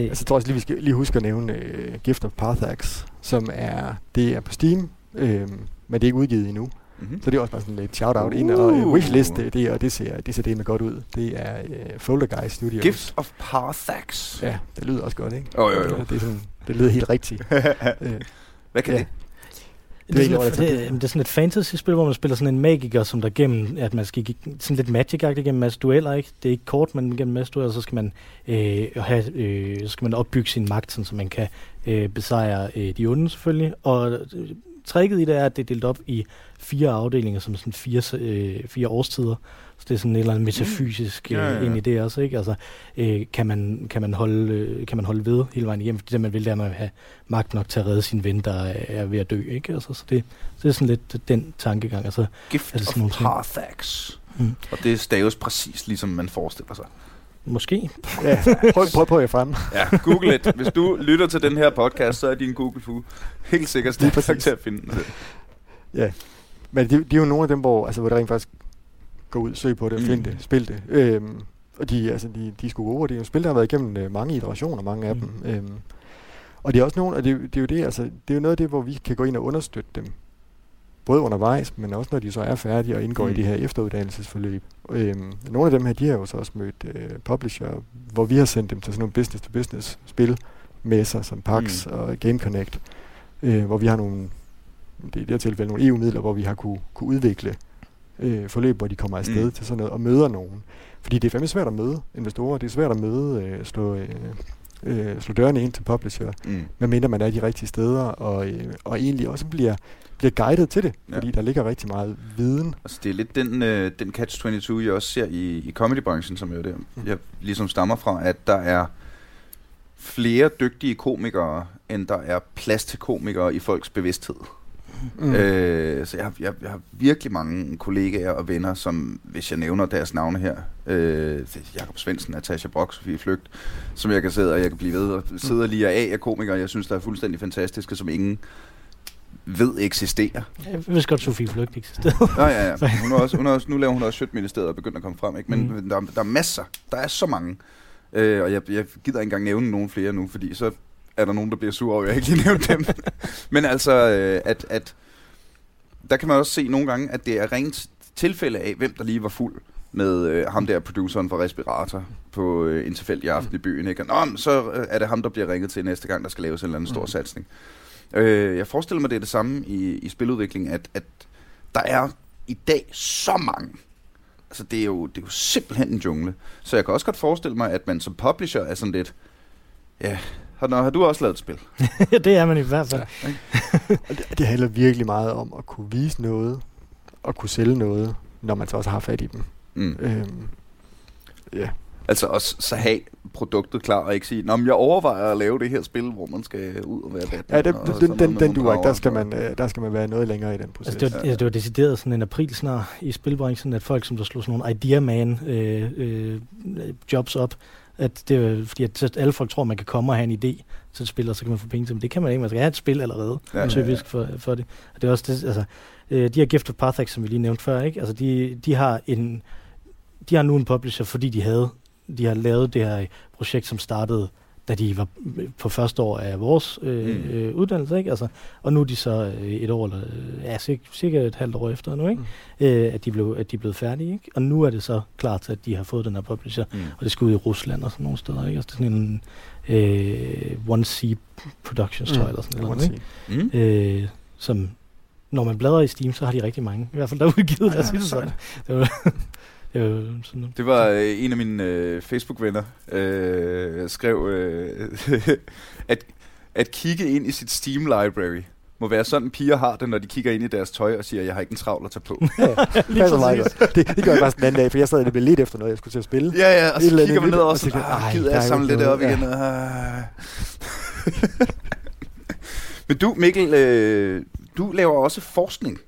Øh. Altså, jeg tror også lige, vi skal lige huske at nævne uh, Gift of Parthax, som er, det er på Steam, øh, men det er ikke udgivet endnu. Mm-hmm. Så det er også bare sådan lidt shout-out uh. ind, og uh, wishliste, det, og det ser det ser det med godt ud. Det er uh, Foldergeist Studios. Gift of Parthax. Ja, det lyder også godt, ikke? Oh, jo, jo. Det, er sådan, det lyder helt rigtigt. Hvad kan ja. det? Det, det, er sådan, det, det, det er sådan et fantasy-spil, hvor man spiller sådan en magiker, som der gennem, at man skal sådan lidt magic-agtigt gennem en masse dueller, ikke? Det er ikke kort, men gennem en masse dueller, så skal man, øh, have, øh, så skal man opbygge sin magt, sådan, så man kan øh, besejre øh, de onde selvfølgelig, og øh, tricket i det er, at det er delt op i fire afdelinger, som sådan fire, øh, fire årstider. Så det er sådan et eller andet metafysisk mm. ja, ja. ind i det også, ikke? Altså, øh, kan, man, kan, man holde, øh, kan man holde ved hele vejen igennem? Fordi det, man vil, der man vil have magt nok til at redde sin ven, der er ved at dø, ikke? Altså, så, det, så det er sådan lidt den tankegang. Altså, Gift altså of Parthax. Mm. Og det staves præcis ligesom man forestiller sig. Måske. Ja, prøv, prøv, prøv jer frem. Ja, google it. Hvis du lytter til den her podcast, så er din Google-fuge helt sikkert stærkt til at finde det. Ja, men det, det er jo nogle af dem, hvor, altså, hvor der rent faktisk går ud, søg på det, mm. find det, spil det. Øhm, og de, altså, de, de er sgu gode, og det er jo spil, der har været igennem øh, mange iterationer, mange af mm. dem. Øhm, og det er også nogle, og det, det er jo det, altså, det er jo noget af det, hvor vi kan gå ind og understøtte dem. Både undervejs, men også når de så er færdige og indgår mm. i det her efteruddannelsesforløb. Øhm, nogle af dem her, de har jo så også mødt øh, publisher, hvor vi har sendt dem til sådan nogle business-to-business-spilmesser som PAX mm. og Game Connect, øh, hvor vi har nogle, det er i det her tilfælde nogle E U-midler, hvor vi har kunne, kunne udvikle øh, forløb, hvor de kommer afsted mm. til sådan noget og møder nogen. Fordi det er fandme svært at møde investorer, det er svært at møde, øh, slå... Øh, Øh, slå dørene ind til publisher, mm. medmindre man er de rigtige steder, og, øh, og egentlig også bliver, bliver guidet til det, ja. fordi der ligger rigtig meget viden. Altså det er lidt den, øh, den catch toogtyve, jeg også ser i, i comedybranchen, som jo det, mm. jeg ligesom stammer fra, at der er flere dygtige komikere, end der er plads til komikere i folks bevidsthed. Mm. Øh, så jeg har, jeg, jeg har virkelig mange kollegaer og venner, som, hvis jeg nævner deres navne her, øh, Jakob Svendsen, Natasha Brock, Sofie Flygt, som jeg kan sidde og jeg kan blive ved og sidde lige af af komikere, jeg synes, der er fuldstændig fantastiske, som ingen ved eksisterer. Jeg vidste godt, Sofie Flygt eksisterer. Nå ja, ja. Hun også, hun også, nu laver hun også Sjøtministeriet og begynder at komme frem, ikke? Men mm. der, der er masser, der er så mange, øh, og jeg, jeg gider ikke engang nævne nogen flere nu, fordi så er der nogen, der bliver sur over, jeg ikke lige nævnte dem. Men altså, øh, at, at der kan man også se nogle gange, at det er rent tilfælde af, hvem der lige var fuld med øh, ham der produceren for Respirator på øh, en tilfældig aften i byen. Ikke? Og, nå, så øh, er det ham, der bliver ringet til næste gang, der skal laves en eller anden stor satsning. Øh, jeg forestiller mig, det er det samme i, i spiludvikling, at, at der er i dag så mange. Altså, det er, jo, det er jo simpelthen en jungle. Så jeg kan også godt forestille mig, at man som publisher er sådan lidt... Ja, Har, har du også lavet et spil? Det er man i hvert fald. Ja, det, det handler virkelig meget om at kunne vise noget, og kunne sælge noget, når man så også har fat i dem. Mm. Øhm, yeah. Altså også så have produktet klar, og ikke sige, nå, men jeg overvejer at lave det her spil, hvor man skal ud og være Batman. Ja, det, og den, den, den duer ikke. Der skal, man, der skal man være noget længere i den proces. Altså, det, var, ja. altså, det var decideret sådan en april snart i spilbranchen, at folk, som der slog sådan nogle idea man øh, øh, jobs op, at det er, fordi at alle folk tror, man kan komme og have en idé til et spil, og så kan man få penge til dem. Det kan man ikke. Man skal have et spil allerede, ja, typisk ja, ja. For, for det. Og det er også det, altså, de her Gift of Parthax, som vi lige nævnte før, ikke? Altså, de, de, har en, de har nu en publisher, fordi de, havde, de har lavet det her projekt, som startede, da de var på første år af vores øh, mm. uddannelse, ikke? Altså, og nu er de så et år, eller ja, cirka et halvt år efter nu, ikke? Mm. Øh, at de blev, at de blev færdige, ikke? Og nu er det så klart til, at de har fået den her publisher, mm. og det skal ud i Rusland og sådan nogle steder, ikke? Altså, det er sådan en øh, one C Productions, mm. tror jeg, eller sådan noget, ikke? Mm. Øh, som, når man bladrer i Steam, så har de rigtig mange, i hvert fald der er udgivet deres historie. Øh, det var øh, en af mine øh, Facebook-venner, øh, skrev, øh, at, at kigge ind i sit Steam-library må være sådan, piger har det, når de kigger ind i deres tøj og siger, jeg har ikke en travl at tage på. Ja, lige præcis. Det, det gør jeg bare sådan en anden dag, for jeg sad og blev lidt efter noget, jeg skulle til at spille. Ja, ja, og så kigger lidt man ned og sådan, ah, gider jeg samle lidt op ja. igen. Ah. Men du, Mikkel, øh, du laver også forskning.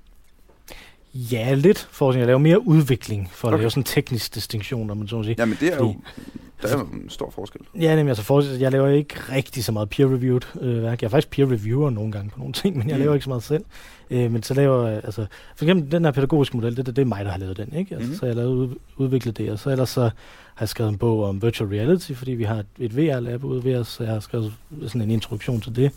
Ja, lidt forskning. Jeg laver mere udvikling, for okay. at lave sådan en teknisk distinktion, om man så må sige. Ja, men det er Fordi, jo der er en stor forskel. Ja, nemlig, altså forskel. Jeg laver ikke rigtig så meget peer-reviewed øh, værk. Jeg er faktisk peer-reviewer nogle gange på nogle ting, men jeg mm. laver ikke så meget selv. Øh, men så laver jeg, altså, for eksempel den her pædagogiske model, det, det, det er mig, der har lavet den, ikke? Altså, mm. Så jeg har ud, udviklet det, og så ellers så har jeg skrevet en bog om virtual reality, fordi vi har et, et V R-lab ude ved os, så jeg har skrevet sådan en introduktion til det.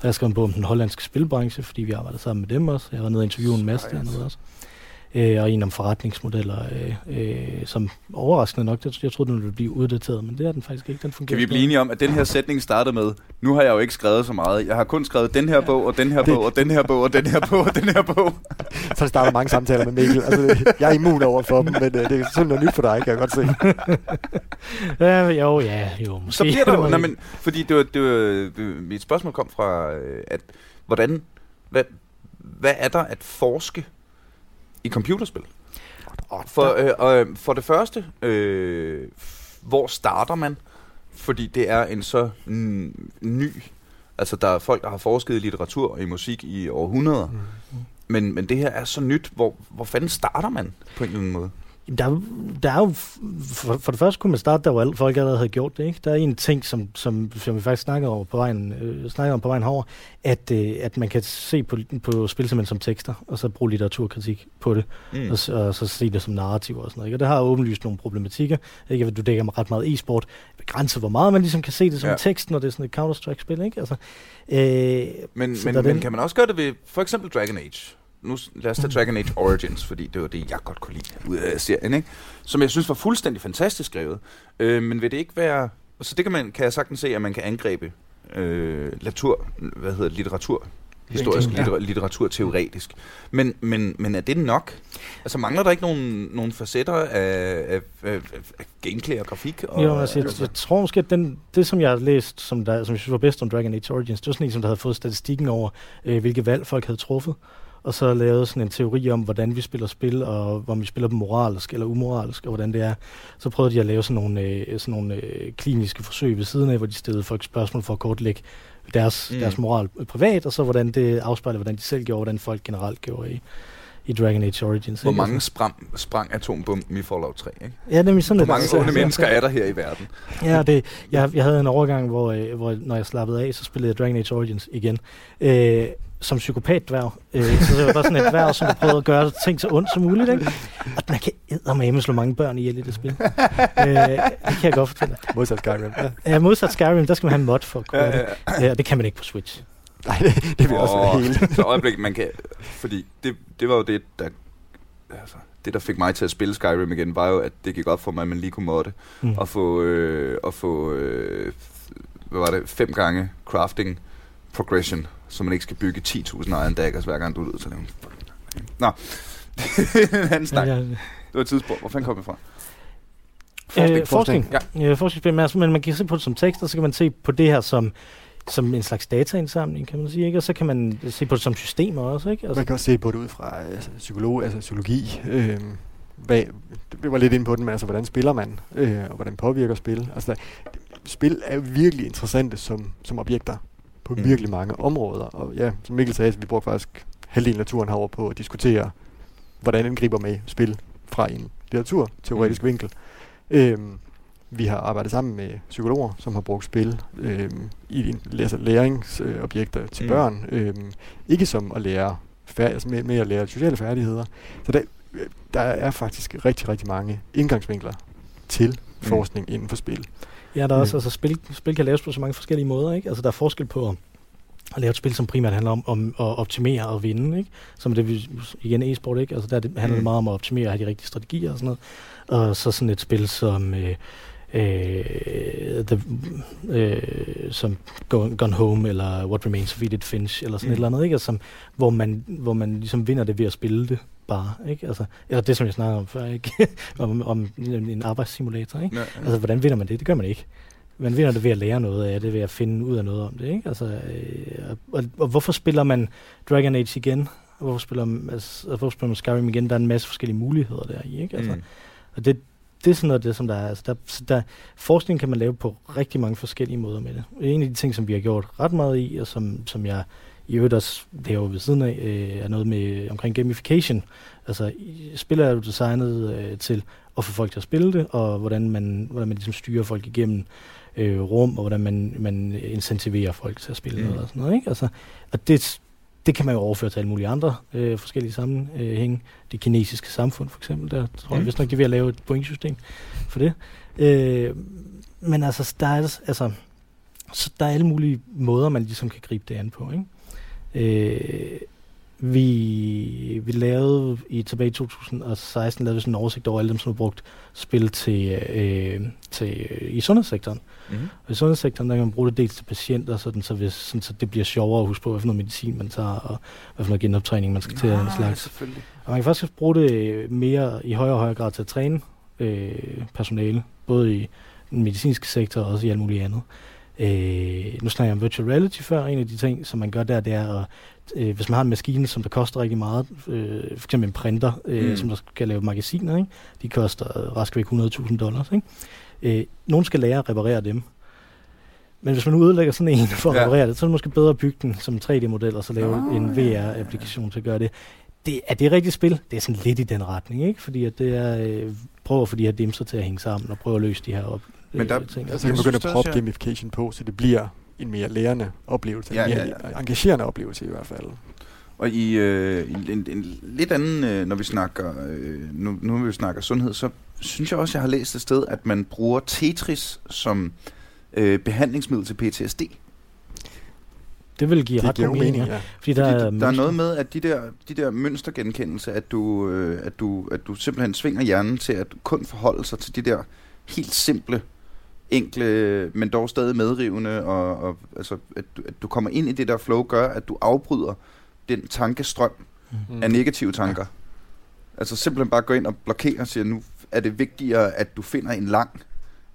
Og jeg skrev en bog om den hollandske spilbranche, fordi vi arbejder sammen med dem også. Jeg var nede og interviewede en masse dernede også. Øh, og en om forretningsmodeller, øh, øh, som overraskende nok, jeg troede, den ville blive uddateret, men det er den faktisk ikke. Den fungerer. Kan vi blive enige om, at den her sætning startede med, nu har jeg jo ikke skrevet så meget. Jeg har kun skrevet den her bog, og den her bog, og den her bog, og den her bog, og den her bog. Så starter mange samtaler med Mikkel. Altså, jeg er immun over for dem, men det er sådan noget nyt for dig, kan jeg godt se. ja, jo, ja, jo. Måske. Så bliver der jo, nej, men, fordi det var, det var, mit spørgsmål kom fra, at hvordan, hvad, hvad er der at forske i computerspil? For, øh, øh, for det første, øh, hvor starter man? Fordi det er en så n- ny... Altså, der er folk, der har forsket i litteratur og i musik i århundreder. Mm-hmm. Men, men det her er så nyt. Hvor, hvor fanden starter man på en eller anden måde? Der, der er jo... For, for det første kunne man starte der, hvor alle folk allerede havde gjort det, ikke? Der er en ting, som, som, som vi faktisk snakker over på vejen, øh, snakker om på vejen herover, at, øh, at man kan se på, på spil simpelthen som tekster, og så bruge litteraturkritik på det, mm. og, og så se det som narrativ og sådan noget, ikke? Og det har åbenlyst nogle problematikker, ikke? Du dækker mig ret meget e-sport, begrænset hvor meget man ligesom kan se det som ja. tekst, når det er sådan et Counter-Strike-spil, ikke? Altså, øh, men men, men kan man også gøre det ved for eksempel Dragon Age? Nu lad os tage Dragon Age Origins, fordi det var det, jeg godt kunne lide ud af serien, ikke? Som jeg synes var fuldstændig fantastisk skrevet. Øh, men vil det ikke være... Så det kan, man, kan jeg sagtens se, at man kan angribe øh, latur, hvad hedder litteratur, historisk litter, litteratur teoretisk. Men, men, men er det nok? Altså mangler der ikke nogen, nogen facetter af, af, af, af gameplay og grafik? Og, jo, altså, jeg, jeg tror måske, at den, det, som jeg har læst, som, der, som jeg synes var bedst om Dragon Age Origins, det var sådan en, som der havde fået statistikken over, øh, hvilke valg folk havde truffet. Og så lavede sådan en teori om, hvordan vi spiller spil, og om vi spiller dem moralsk eller umoralsk, og hvordan det er. Så prøvede de at lave sådan nogle, øh, sådan nogle øh, kliniske forsøg ved siden af, hvor de stillede folk spørgsmål for at kortlægge deres, mm. deres moral privat, og så hvordan det afspejler, hvordan de selv gjorde, hvordan folk generelt gjorde i, i Dragon Age Origins. Hvor mange sprang, sprang atombomben i Fallout tre, ikke? Ja, nemlig sådan. Hvor mange onde mennesker er der her i verden? Ja, det, jeg, jeg havde en overgang, hvor, øh, hvor når jeg slappede af, så spillede jeg Dragon Age Origins igen. Øh, som psykopat-dværg. Øh, så det var bare sådan et dværg, som prøvede at gøre ting så ondt som muligt, ikke? Og man kan eddermame slå mange børn ihjel i det spil. Øh, det kan jeg godt fortælle dig. Modsat Skyrim. Ja. ja, modsat Skyrim, der skal man have en mod for at kunne det. Ja, og det kan man ikke på Switch. Nej, det, det vil oh, også være helt... Så øjeblik, man kan... Fordi det, det var jo det, der... Altså, det, der fik mig til at spille Skyrim igen, var jo, at det gik op for mig, at man lige kunne modde. Mm. Og få... Øh, og få øh, hvad var det? Fem gange crafting progression, så man ikke skal bygge ti tusind Iron Daggers, hver gang du lyder til at lave. Nå, en anden snak. Det var et tidspunkt. Hvor fanden kom jeg fra? Forskning. Øh, forskning. Ja. Øh, forskning. Men man kan se på det som tekst, og så kan man se på det her som, som en slags dataindsamling, kan man sige, ikke? Og så kan man se på det som systemer også, ikke? Altså, man kan også se på det ud fra altså, psykolog, altså psykologi. Øh, hvad, det var lidt inde på den, men altså, hvordan spiller man? Øh, og hvordan påvirker spil? Altså, spil er virkelig interessante som, som objekter på mm. virkelig mange områder. Og ja, som Mikkel sagde, vi bruger faktisk halvdelen af naturen herover på at diskutere, hvordan angriber man spil fra en litteraturteoretisk mm. vinkel. Øhm, vi har arbejdet sammen med psykologer, som har brugt spil øhm, i altså læringsobjekter til mm. børn. Øhm, ikke som at lære færd- altså med, med at lære sociale færdigheder. Så der, der er faktisk rigtig, rigtig mange indgangsvinkler til mm. forskning inden for spil. Ja, der er også, altså spil, spil kan laves på så mange forskellige måder, ikke? Altså der er forskel på at, at lave et spil, som primært handler om, om at optimere og vinde, ikke? Som det vi, igen e-sport, ikke? Altså der det handler det meget om at optimere og have de rigtige strategier og sådan noget. Og så sådan et spil som øh, øh, the, øh, som Gone Home eller What Remains of Edith Finch eller sådan mm. et eller andet, ikke? Altså, som, hvor man hvor man ligesom vinder det ved at spille det. Bare, ikke? Altså, eller det, som jeg snakkede om før, ikke? om, om en arbejdssimulator, ikke? Ja, ja. Altså, hvordan vinder man det? Det gør man ikke. man vinder det ved at lære noget af det, ved at finde ud af noget om det, ikke? Altså, øh, og, og hvorfor spiller man Dragon Age igen? Hvorfor spiller man, altså, hvorfor spiller man Skyrim igen? Der er en masse forskellige muligheder der i, ikke? Altså, mm. Og det, det er sådan noget, det, som der er. Altså, der, der, forskning kan man lave på rigtig mange forskellige måder med det. Det er en af de ting, som vi har gjort ret meget i, og som, som jeg i øvrigt også derovre ved siden af, øh, er noget med omkring gamification. Altså, spiller er designet øh, til at få folk til at spille det, og hvordan man, hvordan man ligesom styrer folk igennem øh, rum, og hvordan man, man incentiverer folk til at spille mm. noget og sådan noget, ikke? Altså, og det, det kan man jo overføre til alle mulige andre øh, forskellige sammenhænge. Det kinesiske samfund for eksempel, der tror mm. jeg vist nok, de er ved at lave et pointsystem for det. Øh, men altså, der er, altså, så der er alle mulige måder, man ligesom kan gribe det an på, ikke? Øh, vi, vi lavede i tilbage i to tusind og seksten lavede vi sådan en oversigt over alle dem, som har brugt spil til, øh, til, øh, i sundhedssektoren. Mm-hmm. Og i sundhedssektoren der kan man bruge det dels til patienter, sådan, så, hvis, sådan, så det bliver sjovere at huske på, hvad for noget medicin man tager, og hvad for noget genoptræning man skal til. Ja, og, slags. Og man kan faktisk bruge det mere i højere og højere grad til at træne øh, personale, både i den medicinske sektor og også i alt muligt andet. Øh, nu snakker jeg om virtual reality før. En af de ting, som man gør der, det er at, øh, hvis man har en maskine, som der koster rigtig meget, øh, for eksempel en printer, øh, mm. som der skal lave magasiner, ikke? De koster rask væk hundrede tusind dollars, ikke? Øh, nogen skal lære at reparere dem. Men hvis man nu ødelægger sådan en for at ja. reparere det, så er det måske bedre at bygge den som en tre D-model, og så lave oh, en V R-applikation ja. til at gøre det. Det, er det rigtigt spil? Det er sådan lidt i den retning, ikke? Fordi at det er, øh, prøver at få de her dimser til at hænge sammen, og prøver at løse de her op. Men der altså, altså, man begynder at proppe gamification på, så det bliver en mere lærende oplevelse, ja, en mere ja, ja. engagerende oplevelse i hvert fald. Og i øh, en, en, en lidt anden, øh, når vi snakker øh, nu, nu når vi snakker sundhed, så synes jeg også, jeg har læst et sted, at man bruger Tetris som øh, behandlingsmiddel til P T S D. Det vil give det ret god mening, ja. Fordi der, Fordi er, der er noget med, at de der, de der mønstergenkendelse, at du, øh, at, du, at du simpelthen svinger hjernen til at kun forholde sig til de der helt simple, enkle, men dog stadig medrivende, og, og altså, at, du, at du kommer ind i det der flow, gør, at du afbryder den tankestrøm mm. af negative tanker. Ja. Altså simpelthen bare gå ind og blokere og sige, nu er det vigtigere, at du finder en lang,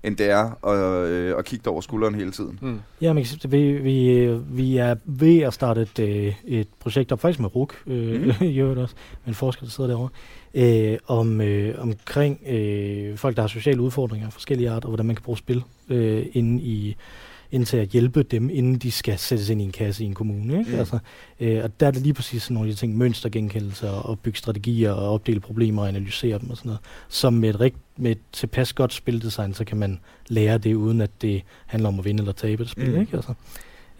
end det er at, øh, at kigge over skulderen hele tiden. Mm. Ja, men vi, vi, vi er ved at starte et, et projekt op, faktisk med R U G, øh, mm. i øvrigt også, med en forsker, der sidder derovre, Øh, om, øh, omkring øh, folk, der har sociale udfordringer af forskellige art, og hvordan man kan bruge spil øh, inden i, inden til at hjælpe dem, inden de skal sættes ind i en kasse i en kommune. Ikke? Mm. Altså, øh, og der er det lige præcis sådan nogle af de ting, mønstergenkendelser og bygge strategier og opdele problemer og analysere dem og sådan noget. Som med et, rigt, med et tilpas godt spildesign, så kan man lære det, uden at det handler om at vinde eller tabe et spil. Mm. Ikke? Altså,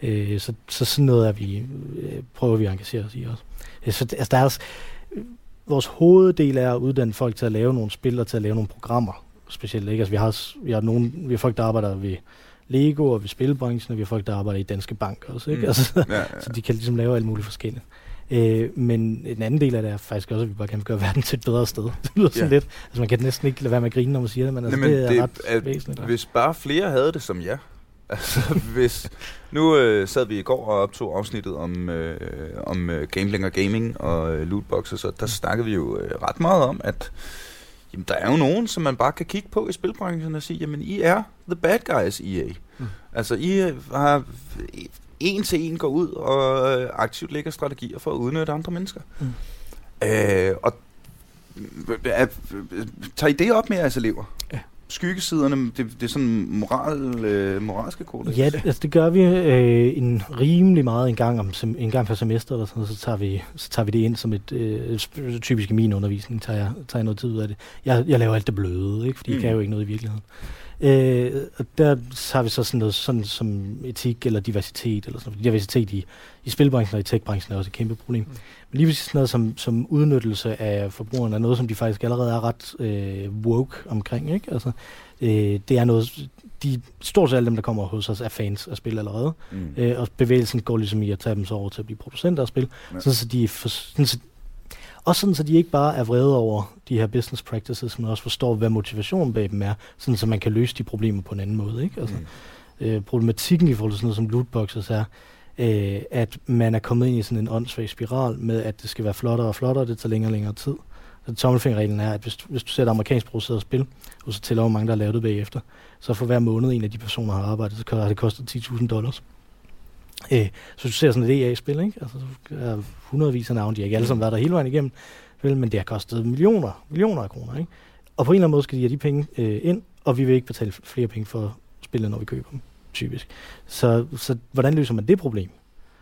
øh, så, så sådan noget er vi, øh, prøver vi at engagere os i også. Øh, så altså, der er også, vores hoveddel er at uddanne folk til at lave nogle spil og til at lave nogle programmer, specielt, ikke? Altså, vi har, vi har nogle, vi har folk, der arbejder ved Lego og ved spilbranchen, og vi har folk, der arbejder i Danske Bank også, ikke? Mm. Altså, ja, ja. Så de kan ligesom lave alle mulige forskellige. Øh, men en anden del af det er faktisk også, at vi bare kan gøre verden til et bedre sted. Det lyder sådan ja. lidt. Altså, man kan næsten ikke lade være med at grine, når man siger det, men, altså, Jamen, det er det, ret at, væsentligt. Hvis bare flere havde det som jer. Altså, hvis nu øh, sad vi i går og optog afsnittet om, øh, om øh, gambling og gaming og øh, lootboxer, så der snakkede vi jo øh, ret meget om, at jamen, der er jo nogen, som man bare kan kigge på i spilbranchen og sige, jamen, I er the bad guys, E A. Mm. Altså, I har en til en går ud og øh, aktivt lægger strategier for at udnytte andre mennesker. Mm. Øh, og øh, øh, tager I det op med jeres elever? Ja. Skyggesiderne, det, det er sådan moral, øh, moralske kodex. Ja, altså det gør vi øh, en rimelig meget en gang, om sem- en gang per semester, eller sådan, så, tager vi, så tager vi det ind som et, øh, typisk i min undervisning, tager jeg, tager jeg noget tid ud af det. Jeg, jeg laver alt det bløde, ikke? Fordi mm. jeg kan jo ikke noget i virkeligheden. Øh, og der har vi så sådan noget sådan, som etik eller diversitet, eller sådan noget. Diversitet i, i spilbranchen og i techbranchen er også et kæmpe problem. Mm. Men lige præcis sådan noget som, som udnyttelse af forbrugerne er noget, som de faktisk allerede er ret øh, woke omkring, ikke? Altså, øh, det er noget, de, stort set alle dem, der kommer hos os, er fans af spil allerede, mm. øh, og bevægelsen går ligesom i at tage dem så over til at blive producenter af spil, ja. sådan, så de for, sådan, så, også sådan, så de ikke bare er vrede over de her business practices, men også forstår, hvad motivationen bag dem er, sådan så man kan løse de problemer på en anden måde, ikke? Altså, mm. øh, problematikken i forhold til sådan noget som lootboxes er, øh, at man er kommet ind i sådan en åndssvag spiral med, at det skal være flottere og flottere, og det tager længere og længere tid. Så tommelfingerreglen er, at hvis du, hvis du sætter amerikansk produceret spil, og så tæller hvor mange, der har lavet det bagefter, så for hver måned en af de personer har arbejdet, så har det kostet ti tusind dollars. Øh, så du ser sådan et E A-spil, ikke? Altså, hundredvis af navne, de har ikke alle sammen været der hele vejen igennem, men det har kostet millioner, millioner af kroner, ikke? Og på en eller anden måde skal de have de penge øh, ind, og vi vil ikke betale flere penge for spillet, når vi køber dem, typisk. Så, så hvordan løser man det problem?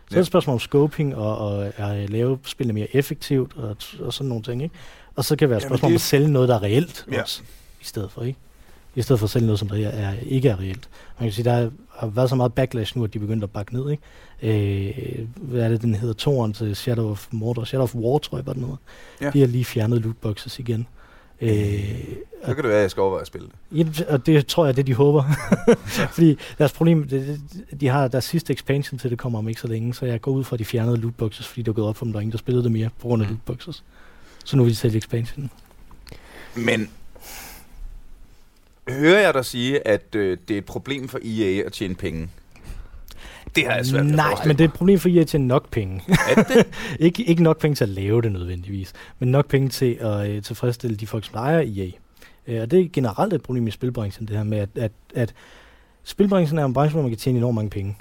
Så er det et spørgsmål om scoping og, og at lave spillene mere effektivt og, og sådan nogle ting, ikke? Og så kan det være et spørgsmål om at sælge noget, der er reelt, ja, også, i stedet for, ikke? I stedet for at sælge noget, som der er, ikke er reelt. Man kan sige, der har været så meget backlash nu, at de begyndte at bakke ned, ikke? Øh, hvad er det, den hedder? Toren til Shadow of Mordor, Shadow of War, tror jeg, var den hedder. Ja. De har lige fjernet lootboxes igen. Øh, så kan det være, at jeg skal overveje at spille det. Jamen, og det tror jeg, det de håber. Fordi deres problem, det, de har deres sidste expansion til, det kommer om ikke så længe, så jeg går ud fra, de fjernede lootboxes, fordi det var gået op for dem, der ingen, der spillede det mere på grund af mm. lootboxes. Så nu vil de sælge expansionen. Men hører jeg dig sige, at øh, det er et problem for E A at tjene penge? Det har jeg svært ved at forestille mig. Nej, men det er et problem for E A at tjene nok penge. Er det? ikke, ikke nok penge til at lave det nødvendigvis, men nok penge til at øh, tilfredsstille de folk, som ejer E A. Øh, og det er generelt et problem i spilbranchen, det her med, at, at, at spilbranchen er en branche, hvor man kan tjene enormt mange penge.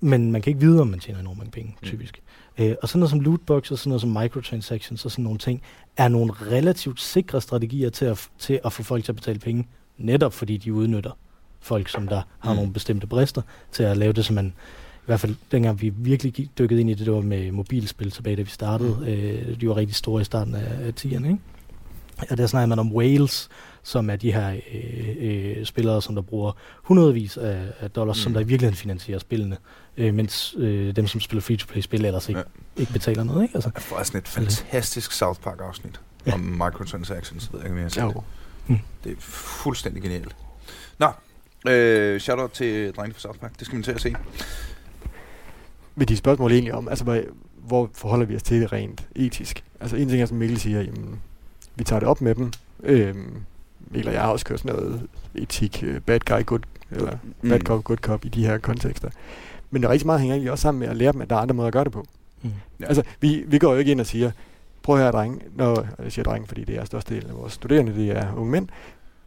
Men man kan ikke vide, om man tjener enormt mange penge, mm. typisk. Øh, og sådan noget som lootbox og sådan noget som microtransactions og sådan nogle ting, er nogle relativt sikre strategier til at, til at få folk til at betale penge. Netop fordi de udnytter folk, som der har mm. nogle bestemte brister, til at lave det, som man... I hvert fald dengang vi virkelig dykkede ind i det, der var med mobilspil tilbage, da vi startede. Mm. Øh, de var rigtig store i starten af, af tierne, ikke? Og der snakker man om whales, som er de her øh, øh, spillere, som der bruger hundredvis af, af dollars, mm. som der i virkeligheden finansierer spillene, øh, mens øh, dem, som spiller free-to-play-spil, ellers ikke, ja. ikke betaler noget, ikke? Altså, det er faktisk et fantastisk South Park-afsnit ja. om microtransactions, ved jeg ikke mere. Jeg jo. Mm. Det er fuldstændig genialt. Nå, øh, shout-out til drengene fra South Park. Det skal man til at se. Men de spørgsmål egentlig om, altså hvor forholder vi os til det rent etisk? Altså en ting er, som Mikkel siger, jamen, vi tager det op med dem. Øh, Mikkel og jeg har også kørt sådan noget etik, bad guy, good, eller mm. bad cop, good cop i de her kontekster. Men det rigtig meget hænger egentlig også sammen med at lære dem, at der er andre måder at gøre det på. Mm. Ja. Altså vi, vi går jo ikke ind og siger, prøv her, drenge. Når jeg siger drenge, fordi det er størstedelen af vores studerende, det er unge mænd.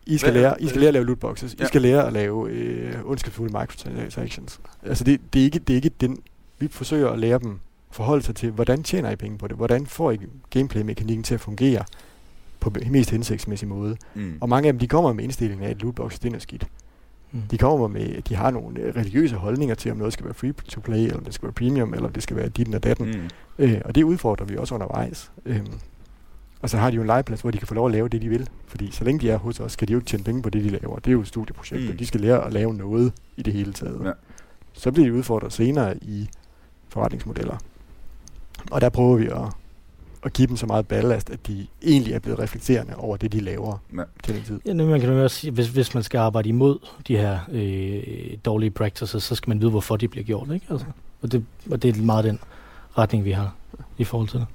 I skal, lære, I skal lære at lave lootboxes. Ja. I skal lære at lave øh, ondskabsfulde microtransactions. Altså det, det, er ikke, det er ikke den... Vi forsøger at lære dem forholde sig til, hvordan tjener I penge på det? Hvordan får I gameplay-mekanikken til at fungere på mest hensigtsmæssig måde? Mm. Og mange af dem, de kommer med indstillingen af, at lootboxes, det er noget skidt. Mm. De kommer med, de har nogle religiøse holdninger til, om noget skal være free-to-play, eller om det skal være premium, eller om det skal være ditten og datten. Mm. Øh, og det udfordrer vi også undervejs. Øhm, og så har de jo en legeplads, hvor de kan få lov at lave det, de vil. Fordi så længe de er hos os, skal de jo ikke tjene penge på det, de laver. Det er jo et studieprojekt, mm. de skal lære at lave noget i det hele taget. Ja. Så bliver de udfordret senere i forretningsmodeller. Og der prøver vi at, at give dem så meget ballast, at de egentlig er blevet reflekterende over det, de laver ja. til den tid. Ja, man kan jo også sige, hvis, hvis man skal arbejde imod de her øh, dårlige practices, så skal man vide, hvorfor de bliver gjort, ikke? Altså, og, det, og det er meget den retning, vi har i forhold til det.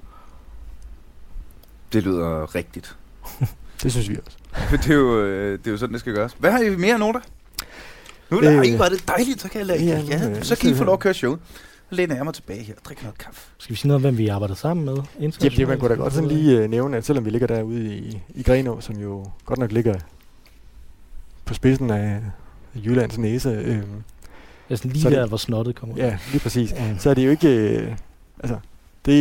Det lyder rigtigt. Det synes vi også. det, er jo, det er jo sådan, det skal gøres. Hvad har I mere noter? Nu er det, øh, var det dejligt, så kan jeg lade ja, ja, så kan I få lov at køre showet. Læner jeg mig tilbage her og drikker noget kaffe. Skal vi sige noget om, hvem vi arbejder sammen med? Jamen, det man kunne da godt sådan lige uh, nævne, at selvom vi ligger derude i, i Grenå, som jo godt nok ligger på spidsen af Jyllands næse. Øh, det er sådan lige så der, det, hvor snottet kommer ud. Ja, lige præcis. Mm. Så er det jo ikke... Øh, altså, det,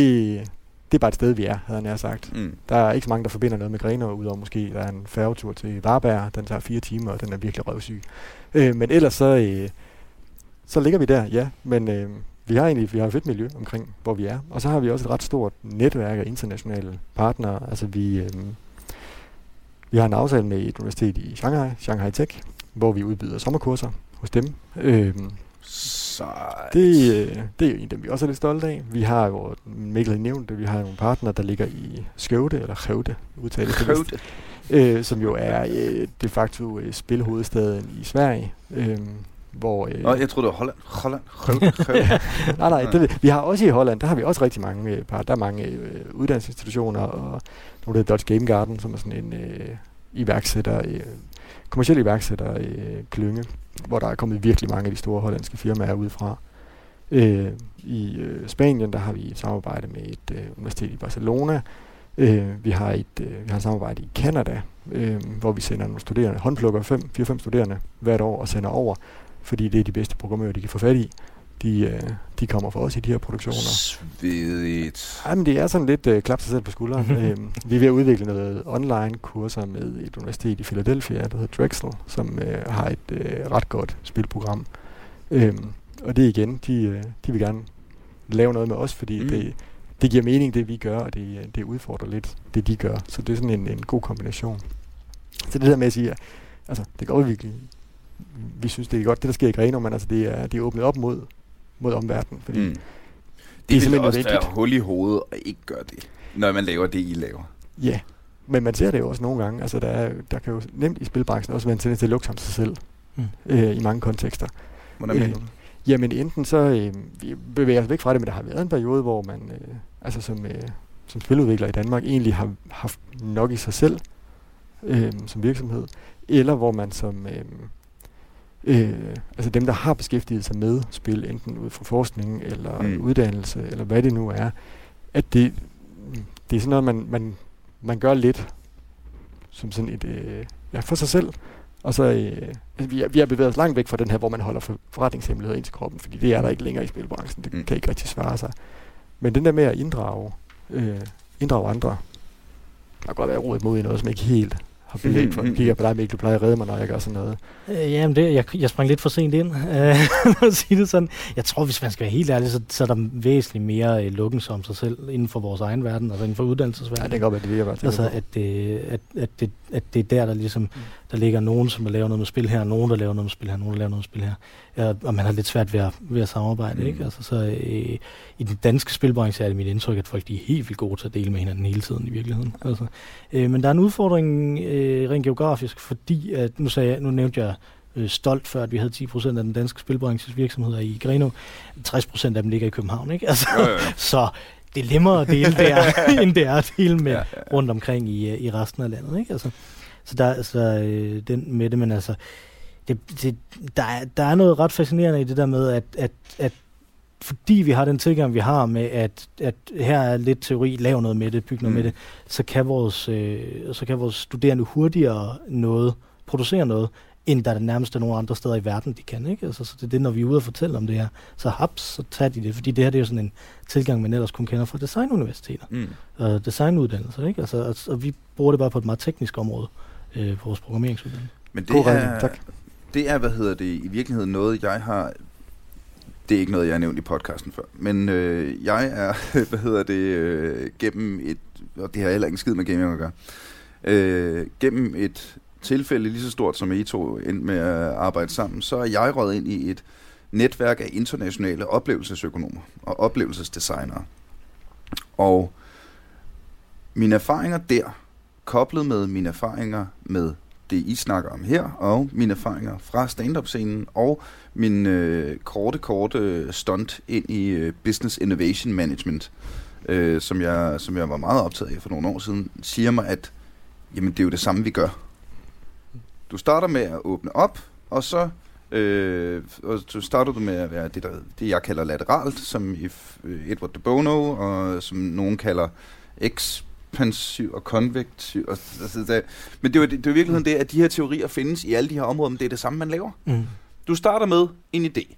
det er bare et sted, vi er, havde jeg sagt. Mm. Der er ikke så mange, der forbinder noget med Grenå, udover måske, der er en færgetur til Varberg, den tager fire timer, og den er virkelig røvsyg. Øh, men ellers så, øh, så ligger vi der, ja, men... Øh, Vi har egentlig vi har et fedt miljø omkring, hvor vi er. Og så har vi også et ret stort netværk af internationale partnere. Altså vi, øh, vi har en aftale med et universitet i Shanghai, Shanghai Tech, hvor vi udbyder sommerkurser hos dem. Øh, det, øh, det er jo en af dem, vi også er lidt stolte af. Vi har jo, Mikkel havde nævnt det, vi har nogle partnere, der ligger i Skövde, eller Skövde, udtales det vist, øh, som jo er øh, de facto øh, spilhovedstaden i Sverige. Øh, Hvor, øh Nå, jeg troede, det var Holland. Holland. Holland. Holland. nej, nej. Det, vi har også i Holland, der har vi også rigtig mange øh, par. Der er mange øh, uddannelsesinstitutioner, og nogle der Dutch Game Garden, som er sådan en øh, iværksætter, øh, kommerciel iværksætter øh, klynge, hvor der er kommet virkelig mange af de store hollandske firmaer udefra. Øh, I øh, Spanien, der har vi et samarbejde med et øh, universitet i Barcelona, Øh, vi har et øh, vi har samarbejde i Canada, øh, hvor vi sender nogle studerende, håndplukker fem, fire-fem studerende hvert år og sender over, fordi det er de bedste programmører, de kan få fat i. De, øh, de kommer for os i de her produktioner. Svedigt. Jamen, det er sådan lidt øh, klap sig selv på skulderen. øhm, vi er ved at udvikle noget online kurser med et universitet i Philadelphia, der hedder Drexel, som øh, har et øh, ret godt spilprogram. Øhm, og det igen, de, øh, de vil gerne lave noget med os, fordi mm. det, det giver mening, det vi gør, og det, det udfordrer lidt, det de gør. Så det er sådan en, en god kombination. Så det der med at sige, altså, det går virkelig. Vi synes, det er godt, det der sker i Grenå, men altså, det er, det er åbnet op mod mod omverdenen, fordi mm. det, det er simpelthen nødvendigt. Det er hul i hovedet og ikke gøre det, når man laver det, I laver. Ja, men man ser det jo også nogle gange. Altså, der, er, der kan jo nemt i spilbranchen også være en tendens til at lukke sig selv mm. øh, i mange kontekster. Hvordan mener du? Øh, jamen enten så øh, vi bevæger os væk fra det, men der har været en periode, hvor man øh, altså som, øh, som spiludvikler i Danmark egentlig har haft nok i sig selv øh, som virksomhed, eller hvor man som... Øh, Øh, altså dem, der har beskæftiget sig med spil, enten ud fra forskning eller mm. uddannelse, eller hvad det nu er, at det, det er sådan noget, man, man, man gør lidt som sådan et, øh, ja, for sig selv. Og så, øh, altså vi, vi har bevæget os langt væk fra den her, hvor man holder forretningshemmeligheder ind til kroppen, fordi det er der ikke længere i spilbranchen, det mm. kan ikke rigtig svare sig. Men den der med at inddrage, øh, inddrage andre, der kan godt være rodet mod i noget, som ikke helt... har belæg for at kigge på dig, Mikkel. Du plejer at redde mig, når jeg gør sådan noget. Øh, jamen, det, jeg, jeg sprang lidt for sent ind, når du siger det sådan. Jeg tror, hvis man skal være helt ærlig, så, så er der væsentligt mere øh, lukken som sig selv inden for vores egen verden, altså inden for uddannelsesverdenen. Ja, det går godt, det virker bare. Altså, at det, at, at, det, at det er der, der ligesom, mm. der ligger nogen, som laver noget med spil her, nogen, der laver noget med spil her, nogen, der laver noget med spil her. Og, og man har lidt svært ved at, ved at samarbejde, mm. ikke? Altså, så øh, i den danske spilbranche er det mit indtryk, at folk de er helt vildt gode til at dele med hinanden hele tiden i virkeligheden. Altså, øh, men der er en udfordring, øh, rent geografisk, fordi at nu, sagde jeg, nu nævnte jeg øh, stolt før, at vi havde ti procent af den danske spilbranches virksomheder i Grenå. tres procent af dem ligger i København, ikke? Altså, øh, øh. Så det er nemmere at dele der, end det er at dele med ja, ja, ja. rundt omkring i, i resten af landet, ikke? Altså, så der er altså, øh, den med det, men altså, det, det, der, er, der er noget ret fascinerende i det der med, at, at, at fordi vi har den tilgang, vi har med, at, at her er lidt teori, lav noget med det, byg noget mm. med det, så kan, vores, øh, så kan vores studerende hurtigere noget, producere noget, end der er det nærmeste nogle andre steder i verden, de kan, ikke? Altså, så det er det, når vi er ude og fortælle om det her, så haps, så tag de det, fordi det her det er jo sådan en tilgang, man ellers kun kender fra designuniversiteter, mm. og designuddannelser, ikke? Altså, og, og vi bruger det bare på et meget teknisk område øh, på vores programmeringsuddannelse. Men det er, det er, hvad hedder det, i virkeligheden noget, jeg har... Det er ikke noget, jeg har nævnt i podcasten før. Men øh, jeg er, hvad hedder det, øh, gennem et, og det har heller ikke en skid med gaming at gøre, øh, gennem et tilfælde lige så stort, som I to endte med at arbejde sammen, så er jeg røget ind i et netværk af internationale oplevelsesøkonomer og oplevelsesdesignere. Og mine erfaringer der, koblet med mine erfaringer med det, I snakker om her, og mine erfaringer fra stand-up-scenen, og min øh, korte, korte stunt ind i øh, Business Innovation Management, øh, som, jeg, som jeg var meget optaget af for nogle år siden, siger mig, at jamen, det er jo det samme, vi gør. Du starter med at åbne op, og så, øh, og så starter du med at være det, der, det jeg kalder lateralt, som if, øh, Edward de Bono, og som nogen kalder X pensiv og konvektiv. Og, og, og, men det er jo det, det virkeligheden det, at de her teorier findes i alle de her områder, men det er det samme, man laver. Mm. Du starter med en idé.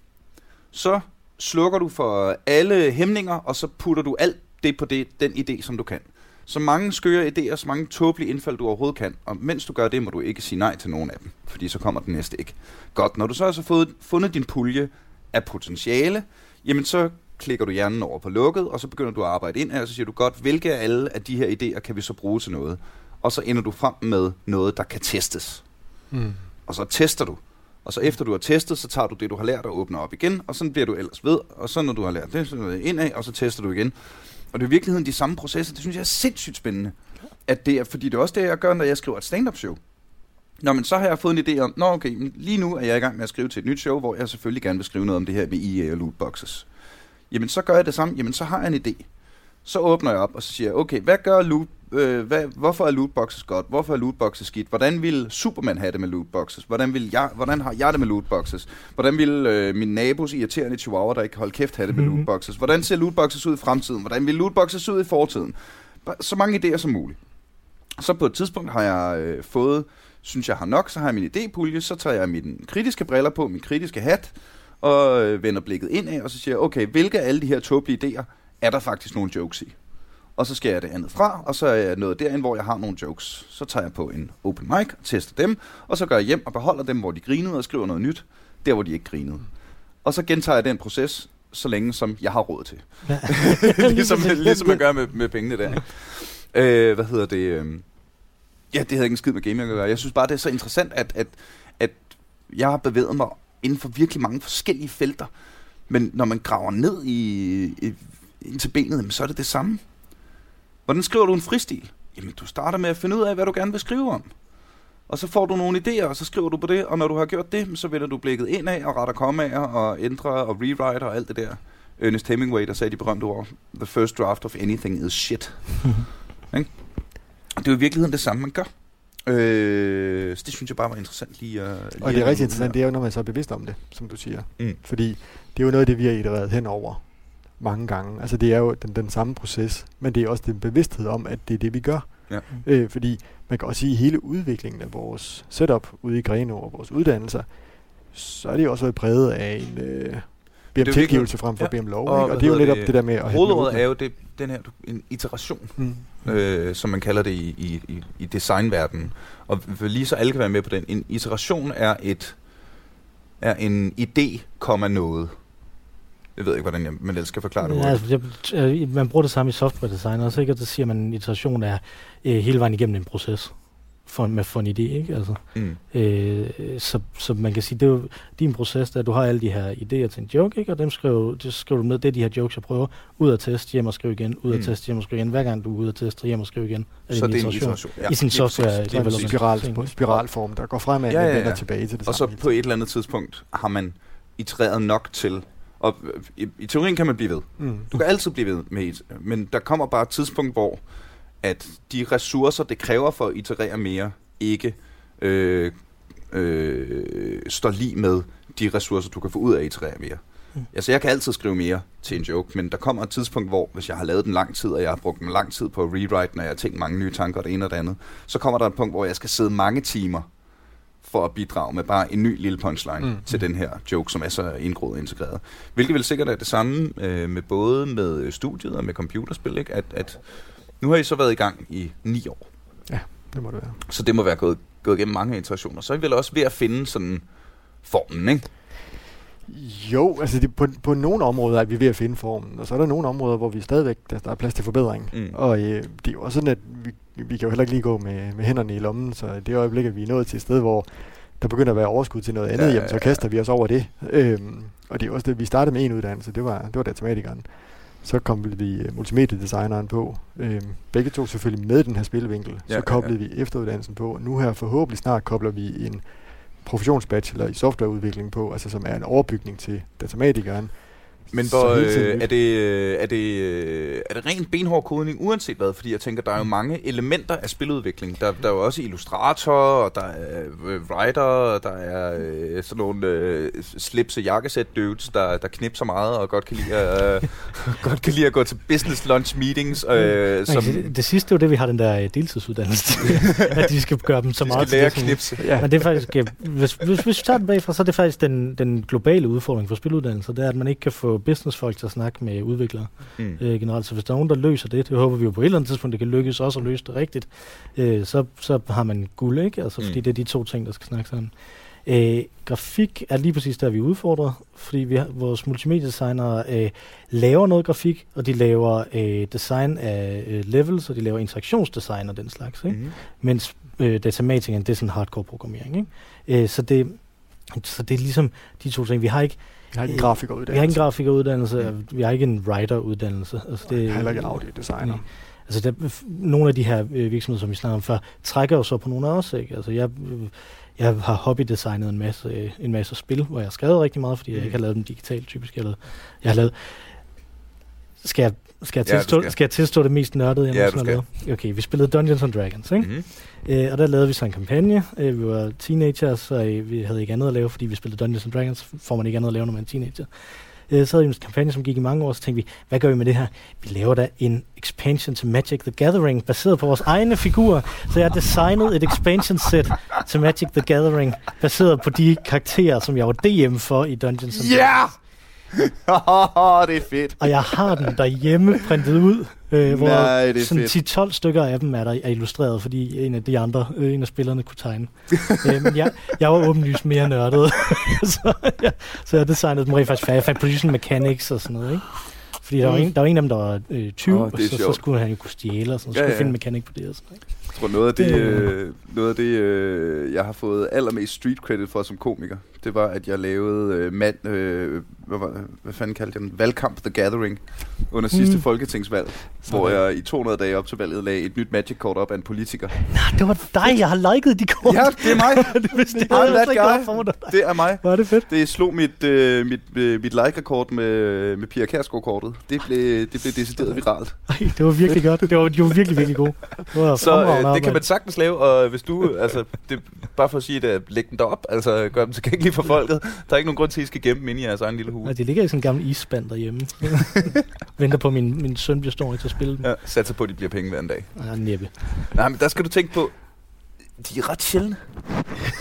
Så slukker du for alle hæmninger, og så putter du alt det på det, den idé, som du kan. Så mange skøre idéer, så mange tåbelige indfald, du overhovedet kan. Og mens du gør det, må du ikke sige nej til nogen af dem, fordi så kommer den næste ikke. Godt, når du så har så fået, fundet din pulje af potentiale, jamen så klikker du hjernen over på lukket, og så begynder du at arbejde ind, og så siger du godt, hvilke af alle af de her idéer kan vi så bruge til noget? Og så ender du frem med noget, der kan testes. Mm. Og så tester du. Og så efter du har testet, så tager du det, du har lært, og åbner op igen, og sådan bliver du ellers ved, og så når du har lært det, så er det indad, og så tester du igen. Og det er i virkeligheden de samme processer, det synes jeg er sindssygt spændende. At det er, fordi det er også det, jeg gør, når jeg skriver et stand-up show. Nå, men så har jeg fået en idé om, nå okay, lige nu er jeg i gang med at skrive til et nyt show, hvor jeg selvfølgelig gerne vil skrive noget om det her med I A og lootboxes. Jamen så gør jeg det samme, jamen så har jeg en idé. Så åbner jeg op, og så siger jeg, okay, hvad gør loot, øh, hvad, hvorfor er lootboxes godt, hvorfor er lootboxes skidt, hvordan vil Superman have det med lootboxes, hvordan, vil jeg, hvordan har jeg det med lootboxes, hvordan vil øh, min nabos irriterende chihuahua, der ikke holder kæft, have det med mm-hmm. lootboxes, hvordan ser lootboxes ud i fremtiden, hvordan vil lootboxes ud i fortiden. så mange idéer som muligt. Så på et tidspunkt har jeg øh, fået, synes jeg har nok, så har jeg min idépulje, så tager jeg mine kritiske briller på, min kritiske hat, og øh, vender blikket indad, og så siger jeg, okay, hvilke af alle de her tåbelige idéer er der faktisk nogle jokes i? Og så skærer jeg det andet fra, og så er jeg nået derind, hvor jeg har nogle jokes. Så tager jeg på en open mic og tester dem, og så går jeg hjem og beholder dem, hvor de grinede, og skriver noget nyt, der hvor de ikke grinede. Og så gentager jeg den proces, så længe som jeg har råd til. ligesom, ligesom jeg gør med, med pengene der. Øh, hvad hedder det? Ja, det havde ikke en skid med gaming at gøre. Jeg synes bare, det er så interessant, at, at, at jeg har bevæget mig inden for virkelig mange forskellige felter. Men når man graver ned i, i, ind til benet, så er det det samme. Hvordan skriver du en fristil? Jamen, du starter med at finde ud af, hvad du gerne vil skrive om. Og så får du nogle idéer, og så skriver du på det. Og når du har gjort det, så vender du blikket indad og retter kommaer og ændrer og rewriter og alt det der. Ernest Hemingway, der sagde de berømte ord, the first draft of anything is shit. Okay? Det er jo i virkeligheden det samme, man gør. Øh, så det synes jeg bare var interessant lige at... Lige og det er rigtig interessant, det er jo, når man så er bevidst om det, som du siger. Mm. Fordi det er jo noget af det, vi har itereret hen over mange gange. Altså det er jo den, den samme proces, men det er også den bevidsthed om, at det er det, vi gør. Ja. Øh, fordi man kan også sige, at hele udviklingen af vores setup ude i Grenå og vores uddannelser, så er det jo også været præget af en øh, B M-tilgivelse frem for ja. B M-lov. Og, og det er jo netop det, det der med at... Hovedordet er jo det, den her en iteration, mm. øh, som man kalder det i, i, i designverdenen. Og lige så alle kan være med på den. En iteration er, et, er en idé, komma noget. Jeg ved ikke, hvordan jeg, man ellers skal forklare det. Ja, altså, jeg, man bruger det samme i software-design også, ikke? Og så siger man, at en iteration er øh, hele vejen igennem en proces for, med, for en idé, ikke? Altså, mm. øh, så, så man kan sige, det er jo din proces, der du har alle de her idéer til en joke, ikke? Og dem skriver, det skriver du med, det er de her jokes, jeg prøver, ud at teste, hjem og skrive igen, ud at mm. teste, hjem og skrive igen. Hver gang du er ude at teste, hjem og skrive igen, er så det en iteration. Ja. I sin software. Det er en spiral, spiralform, der går fremad ja, ja, ja. og vender tilbage til det og samme. Og så på et eller andet tidspunkt har man itereret nok til... Og i, i teorien kan man blive ved. Mm. Du kan altid blive ved med it, men der kommer bare et tidspunkt, hvor at de ressourcer, det kræver for at iterere mere, ikke øh, øh, står lige med de ressourcer, du kan få ud af at iterere mere. Mm. Altså, jeg kan altid skrive mere til en joke, men der kommer et tidspunkt, hvor hvis jeg har lavet den lang tid, og jeg har brugt den lang tid på at rewrite, når jeg har tænkt mange nye tanker og det ene og det andet, så kommer der et punkt, hvor jeg skal sidde mange timer for at bidrage med bare en ny lille punchline mm. til den her joke, som er så indgroet og integreret. Hvilket vel sikkert er det samme øh, med både med studiet og med computerspil, ikke? At, at nu har I så været i gang i ni år. Ja, det må det være. Så det må være gået, gået gennem mange iterationer. Så er I vel også ved at finde sådan formen, ikke? Jo, altså det, på, på nogle områder er vi ved at finde formen, og så er der nogle områder, hvor vi stadigvæk, der, der er plads til forbedring. Mm. Og øh, det er jo også sådan, at vi, vi kan jo heller ikke lige gå med, med hænderne i lommen, så i det øjeblik, at vi er nået til et sted, hvor der begynder at være overskud til noget andet, ja, jamen, så kaster vi os over det. Øhm, og det er også det, vi startede med en uddannelse, det var, det var datamatikeren. Så koblede vi uh, multimediedesigneren på. Øhm, begge to selvfølgelig med den her spilvinkel. Ja, så koblede ja, ja. vi efteruddannelsen på. Nu her forhåbentlig snart kobler vi en professionsbachelor i softwareudvikling på, altså som er en overbygning til datamatikeren. Men hvor, øh, er, det, er, det, er det rent benhård kodning uanset hvad? Fordi jeg tænker, der er jo mange elementer af spiludvikling. Der, der er jo også illustrator, og der er writer, og der er øh, sådan nogle øh, slips- og jakkesæt-dudes, der, der knipser meget og godt kan lide at, godt kan lide at gå til business lunch meetings. Øh, som det, det sidste er jo det, vi har den der deltidsuddannelse. At de skal gøre dem så de meget. De skal lære at knipse. Ja. Men det er faktisk, hvis, hvis, hvis vi starter bagfra, så er det faktisk den, den globale udfordring for spiluddannelser. Det er, at man ikke kan få businessfolk til at snakke med udviklere mm. øh, generelt. Så hvis der er nogen, der løser det, det håber vi jo på et eller andet tidspunkt, det kan lykkes også at løse det rigtigt, øh, så, så har man guld, ikke? Altså, mm. fordi det er de to ting, der skal snakke sammen. Øh, grafik er lige præcis der, vi udfordrer, fordi vi har, vores multimediedesignere øh, laver noget grafik, og de laver øh, design af øh, levels, og de laver interaktionsdesign og den slags, ikke? Mm. Mens øh, datamatikeren, det er sådan hardcore programmering, ikke? Øh, så, det, så det er ligesom de to ting. Vi har ikke Vi har ikke en grafikeruddannelse. Vi har ikke en grafikeruddannelse, mm. vi har ikke en writer-uddannelse. Altså, det er heller ikke en audio-designer. Altså, der, nogle af de her øh, virksomheder, som vi snakker om før, trækker jo så på nogle af os, ikke? Altså, jeg, jeg har hobbydesignet en masse, øh, en masse spil, hvor jeg har skrevet rigtig meget, fordi mm. jeg ikke har lavet dem digitalt, typisk. Jeg har lavet, jeg har lavet skal, jeg, skal, jeg tilstå, ja, skal. skal jeg tilstå det mest nørdede, jeg ja, nogensinde har lavet? Okay, vi spillede Dungeons and Dragons, ikke? Mm. Øh, og der lavede vi så en kampagne. Øh, vi var teenagers, så øh, vi havde ikke andet at lave, fordi vi spillede Dungeons and Dragons, får man ikke andet at lave, når man er teenager. øh, så havde vi en kampagne, som gik i mange år, så tænkte vi, hvad gør vi med det her? Vi laver da en expansion til Magic the Gathering, baseret på vores egne figurer. Så jeg har designet et expansion set til Magic the Gathering, baseret på de karakterer, som jeg var D M for i Dungeons and Dragons. Yeah! Åh, det er fedt. Og jeg har den derhjemme printet ud, øh, hvor nej, sådan ti tolv stykker af dem er der er illustreret, fordi en af de andre, øh, en af spillerne kunne tegne. øh, men jeg, jeg var åbenlyst mere nørdet, så, jeg, så jeg designede dem rent faktisk færdigt. Jeg fandt position mechanics og sådan noget, ikke? Fordi der var en, der var en af dem, der var øh, tyve, oh, og så, så skulle han jo kunne stjæle, og sådan, så skulle ja, ja. finde mekanik på det og sådan noget. Jeg tror, noget af det, øh, noget af det øh, jeg har fået allermest street credit for som komiker, det var, at jeg lavede øh, mand, øh, hvad, var, hvad fanden kaldte jeg den? Valgkamp The Gathering under sidste mm. folketingsvalg, sådan. Hvor jeg i to hundrede dage op til valget lagde et nyt Magic-kort op af en politiker. Nej, det var dig, jeg har liket de kort. Ja, det er mig. det, vidste, det, er det, er det er mig. Var det fedt? Det slog mit, øh, mit, øh, mit like-rekord med, med Pia Kjærsgaard-kortet. Det blev, det blev decideret viralt. Ej, det var virkelig godt. Det var, de var virkelig, virkelig gode. Det så øh, det arbejde. Kan man sagtens lave, og hvis du, altså, det, bare for at sige det, læg den derop, altså gør dem tilgængelige for folket. Der er ikke nogen grund til, at I skal gemme dem inde i jeres egen lille hule. Nej, det ligger i sådan en gammel isspand derhjemme. Venter på, min min søn bliver stor til at spille dem. Ja, satser på, at de bliver penge hver en dag. Nej, næppe. Nej, men der skal du tænke på, de er ret sjældne.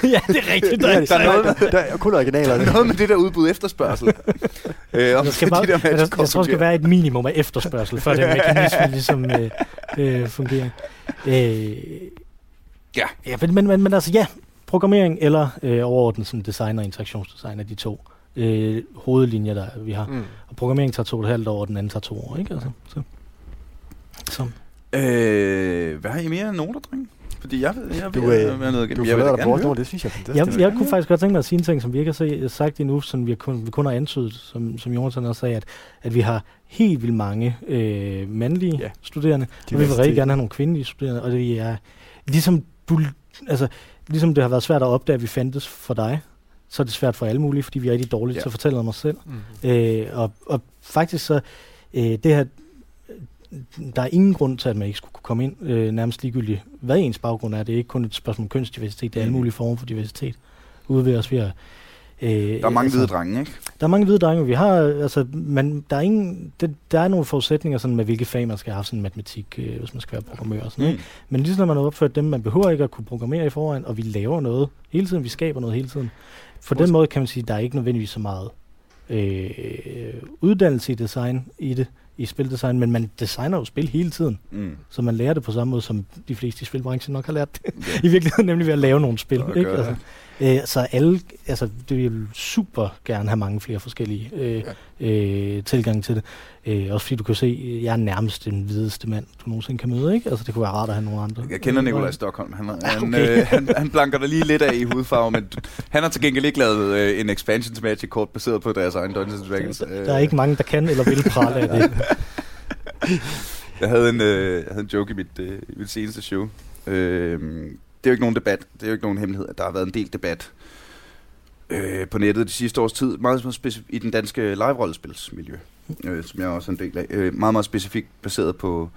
Ja, det er rigtigt. Der er, der er noget med, der er kun originaler. Der er noget med det der udbud efterspørgsel. øh, om der skal bare, de der match- jeg, jeg tror, det skal være et minimum af efterspørgsel, før den mekanisme ligesom øh, øh, fungerer. Øh, ja. ja men, men, men, men altså, ja. Programmering eller øh, overordnet som designer og interaktionsdesign er de to øh, hovedlinjer, der vi har. Mm. Og programmering tager to og et halvt år, og den anden tager to år, ikke? Altså, så. Så. Øh, hvad har I mere noter, drenge? Fordi jeg ved, jeg ved, øh, noget gennem. Jeg vil da bruge noget, det synes jeg. Jeg, jeg, jeg kunne faktisk godt tænke mig at sige en ting, som vi ikke har sagt endnu, som vi kun, vi kun har antydet, som, som Jonathan også sagde, at, at vi har helt vildt mange øh, mandlige ja. studerende, de og vi vil rigtig gerne have nogle kvindelige studerende, og det er ligesom du, altså ligesom det har været svært at opdage, at vi fandtes for dig, så er det svært for alle mulige, fordi vi er rigtig dårlige ja. til at fortælle om os selv. Mm-hmm. Øh, og, og faktisk så, øh, det her, der er ingen grund til, at man ikke skulle kunne komme ind, øh, nærmest ligegyldigt, hvad ens baggrund er. Det er ikke kun et spørgsmål om kønsdiversitet, det er alle mulige former for diversitet. Ude ved os, vi har... Øh, der er mange altså, hvide drenge, ikke? Der er mange hvide drenge, vi har, altså, man, der er ingen, det, der er nogle forudsætninger sådan med, hvilke fag man skal have, sådan matematik, øh, hvis man skal være programmør og sådan noget. Mm. Men lige så når man har opført dem, man behøver ikke at kunne programmere i forvejen, og vi laver noget hele tiden, vi skaber noget hele tiden. På den måde kan man sige, at der er ikke nødvendigvis så meget øh, uddannelse i design i det, i spildesign, men man designer jo spil hele tiden. Mm. Så man lærer det på samme måde, som de fleste i spilbranchen nok har lært det. Yeah. I virkeligheden nemlig ved at lave nogle spil. Ikke? Altså, øh, så alle, altså, det vil super gerne have mange flere forskellige øh, yeah. øh, tilgange til det. Øh, også fordi du kan se, jeg er nærmest den hvideste mand, du nogensinde kan møde. Ikke? Altså, det kunne være rart at have nogle andre. Jeg kender Nikolaj Stockholm. Han, han, okay. øh, han, han blanker der lige lidt af i hudfarve, men han har til gengæld ikke lavet øh, en expansion til Magic kort baseret på deres egen Dungeons and Dragons. Der, der er ikke mange, der kan eller vil prale af det. jeg, havde en, øh, jeg havde en joke i mit, øh, i mit seneste show. Øh, det er jo ikke nogen debat, det er jo ikke nogen hemmelighed, at der har været en del debat øh, på nettet de sidste års tid, meget specif- i den danske live-rollespilsmiljø, øh, som jeg også er en del af. Øh, meget, meget specifikt baseret på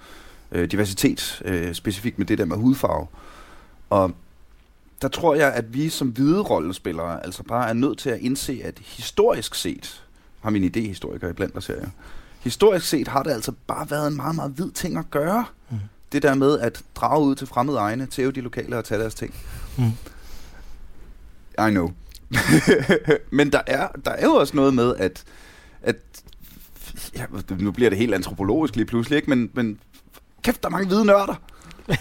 øh, diversitet, øh, specifikt med det der med hudfarve. Og der tror jeg, at vi som hvide rollespillere altså bare er nødt til at indse, at historisk set, har min idéhistoriker iblandt, der ser jeg, historisk set har det altså bare været en meget, meget hvid ting at gøre. Mm. Det der med at drage ud til fremmede egne, tæve de lokale og tage deres ting. Mm. I know. Men der er, der er jo også noget med, at... at ja, nu bliver det helt antropologisk lige pludselig, ikke? Men, men kæft, der er mange hvide nørder.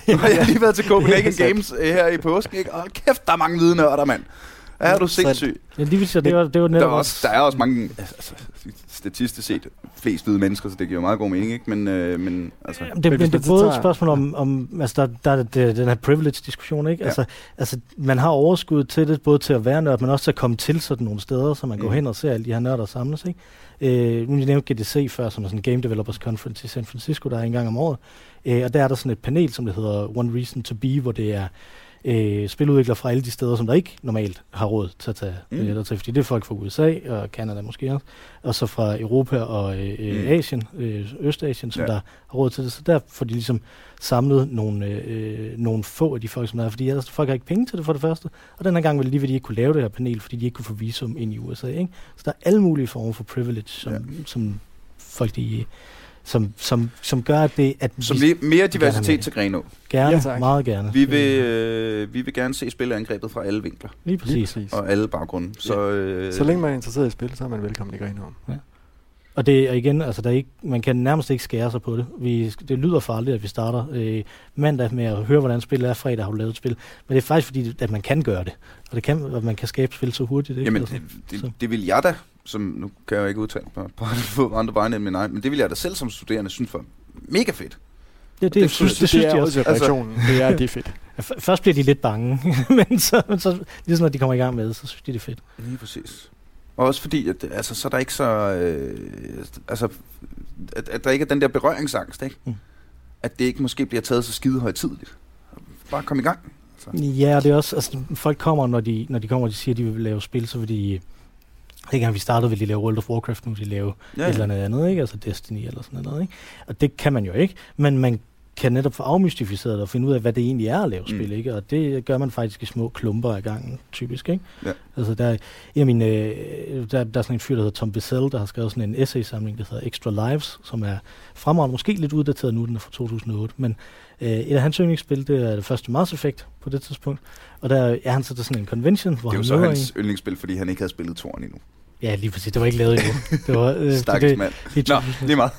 Nu har jeg lige været til Copenhagen Games her i påsken, ikke? Og kæft, der er mange hvide nørder, mand. Er du sindssyg? Ja, lige så det var det var netop. Der er også, der er også mange altså, statistisk set flest hvide mennesker, så det giver meget god mening, ikke? Men øh, men altså det, men det, det er både et spørgsmål om om altså der der er det, den her privilege diskussion, ikke? Ja. Altså altså man har overskud til det både til at være nørd, men også til at komme til sådan nogle steder, så man går mm. hen og ser alle de her nørder samles, ikke? Øh, nu nævnte G D C før, som er sådan en Game Developers Conference i San Francisco, der er en gang om året. Øh, og der er der sådan et panel, som det hedder One Reason to Be, hvor det er øh, spiludviklere fra alle de steder, som der ikke normalt har råd til at tage mm. billetter til, fordi det er folk fra U S A og Canada måske også, og så fra Europa og øh, mm. Asien, øh, Østasien, som ja. der har råd til det, så der får de ligesom samlet nogle, øh, nogle få af de folk, som der er, fordi ellers folk har ikke penge til det for det første, og den her gang ville de alligevel ikke kunne lave det her panel, fordi de ikke kunne få visum ind i U S A, ikke? Så der er alle mulige former for privilege, som, ja. som folk de... Som, som, som gør, at det... At som vi, mere diversitet til Grenå. Gerne, ja, meget gerne. Vi vil, øh, vi vil gerne se spilangrebet fra alle vinkler. Lige præcis. Lige præcis. Og alle baggrunde. Så, ja. øh, så længe man er interesseret i spil, så er man velkommen i Grenå. Ja. Og det og igen, altså der er ikke, man kan nærmest ikke skære sig på det. Vi, det lyder farligt, at vi starter øh, mandag med at høre, hvordan spillet er, fredag har du lavet et spil. Men det er faktisk fordi, at man kan gøre det. Og det kan, at man kan skabe spil så hurtigt. Ikke? Jamen, det, det, det vil jeg da, som nu kan jeg jo ikke udtale på, på andre vegne end min egen, men det vil jeg da selv som studerende synes var mega fedt. Ja, det, det, synes, det, det synes det er de også. Reaktionen. Altså, det er, det er fedt. Først bliver de lidt bange, men så, så ligesom når de kommer i gang med, så synes de, det er fedt. Lige præcis. Og også fordi, at altså, så er der ikke så... Øh, altså, at, at der ikke er den der berøringsangst, ikke? Mm. At det ikke måske bliver taget så skide højtideligt. Bare kom i gang. Altså. Ja, det er også... Altså, folk kommer, når de, når de kommer, og de siger, at de vil lave spil, så vil de... Dengang vi startede, ville de lave World of Warcraft, nu ville de lave ja, ja. et eller andet, ikke? Altså Destiny eller sådan noget, ikke? Og det kan man jo ikke, men man kan netop få afmystificeret og finde ud af, hvad det egentlig er at lave spil, mm. ikke? Og det gør man faktisk i små klumper af gangen, typisk, ikke? Ja. Altså, der, jamen, øh, der, der er sådan en fyr, der hedder Tom Bissell, der har skrevet sådan en essay-samling, der hedder Extra Lives, som er fremragende, måske lidt uddateret nu, den er fra to tusind og otte, men øh, et af hans yndlingsspil, det er det første Mass Effect på det tidspunkt, og der er han så til sådan en convention, hvor han det er jo han så hans yndlingsspil, fordi han ikke havde spillet toren endnu. Ja, lige præcis. Det var ikke lavet endnu. Det var, øh, stakkels mand. Nå, lige meget.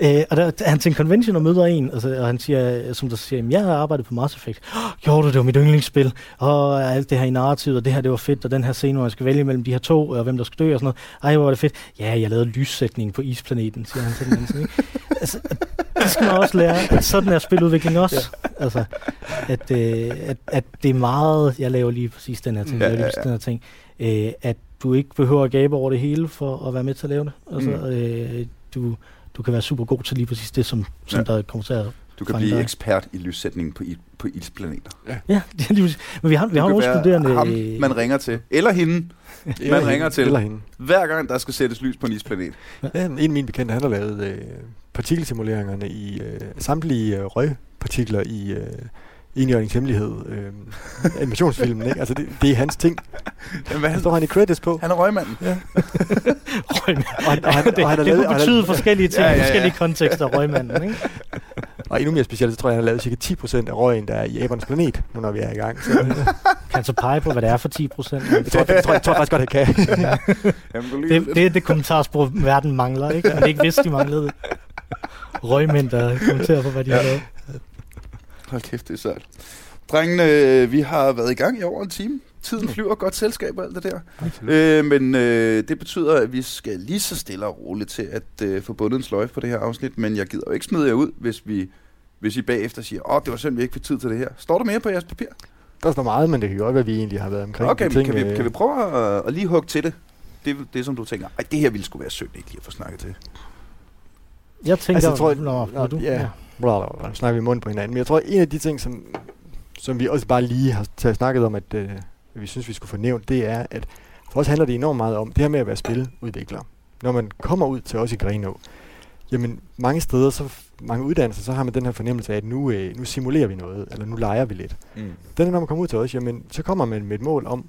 Æ, og der, han til en convention og møder en, og, så, og han siger, som der siger, jeg har arbejdet på Mass Effect. Oh, gjorde du, det var mit yndlingsspil. Og alt det her i narrativet, og det her, det var fedt, og den her scene, hvor jeg skal vælge mellem de her to, og hvem der skal dø, og sådan noget. Ej, hvor var det fedt. Ja, jeg lavede lyssætning på isplaneten, siger han sådan en ikke? Altså, det skal man også lære, at sådan er spiludvikling også. Ja. Altså, at, øh, at, at det er meget, jeg laver lige præcis den her ting, ja, ja, ja. Lige den her ting, øh, at du ikke behøver at gabe over det hele for at være med til at lave det. Altså, mm. øh, du, du kan være super god til lige præcis det, som, som ja. Der kommer til at... Du kan blive dig. Ekspert i lyssætning på, på isplaneter. Ja, ja lige præcis. Men vi har, vi har nogle studerende... Ham, man ringer til. Eller hende, man eller ringer hende. Til. Eller hende. Hver gang, der skal sættes lys på en isplanet. Ja. Ja, en af mine bekendte, han har lavet øh, partikelsimuleringerne i øh, samtlige øh, røgpartikler i... Øh, Indgjørningens hemmelighed, øh, animationsfilmen, ikke? Altså, det, det er hans ting. Jamen, han står han i credits på. Han er røgmanden. Ja. Røgmanden. Og han, og han, det og han det lavet, kunne betyde han, forskellige ting, ja, ja, ja. forskellige kontekster, røgmanden, ikke? Og endnu mere specielt, så tror jeg, han har lavet cirka ti procent af røgen, der er i abernes planet, nu når vi er i gang. Så. Kan så pege på, hvad det er for ti procent? Det tror, tror, tror jeg faktisk godt, han kan. Ja. Det, det er det kommentarspor, verden mangler, ikke? Man ikke vidste, de manglede røgmænd, der kommenterer på, hvad de ja. har lavet. Hold kæft, det er sejt. Drengene, øh, vi har været i gang i over en time. Tiden flyver, godt selskab og alt det der. Øh, men øh, det betyder, at vi skal lige så stille og roligt til at øh, få bundet en sløjfe på det her afsnit. Men jeg gider jo ikke smide jer ud, hvis, vi, hvis I bagefter siger, åh, det var synd, vi ikke fik tid til det her. Står der mere på jeres papir? Der står meget, men det kan jo også være, vi egentlig har været omkring. Okay, ting, kan, vi, kan vi prøve at, at lige hugge til det? Det er det, som du tænker. Ej, det her ville sgu være synd, ikke lige at få snakket til. Jeg tænker, altså, jeg tror, at, når, når du... Ja. Blablabla, snakker vi i munden på hinanden. Men jeg tror, at en af de ting, som, som vi også bare lige har taget snakket om, at øh, vi synes, vi skulle få nævnt, det er, at for os handler det enormt meget om det her med at være spiludvikler. Når man kommer ud til os i Grenå, jamen mange steder, så mange uddannelser, så har man den her fornemmelse af, at nu, øh, nu simulerer vi noget, eller nu leger vi lidt. Mm. Den, når man kommer ud til os, jamen så kommer man med et mål om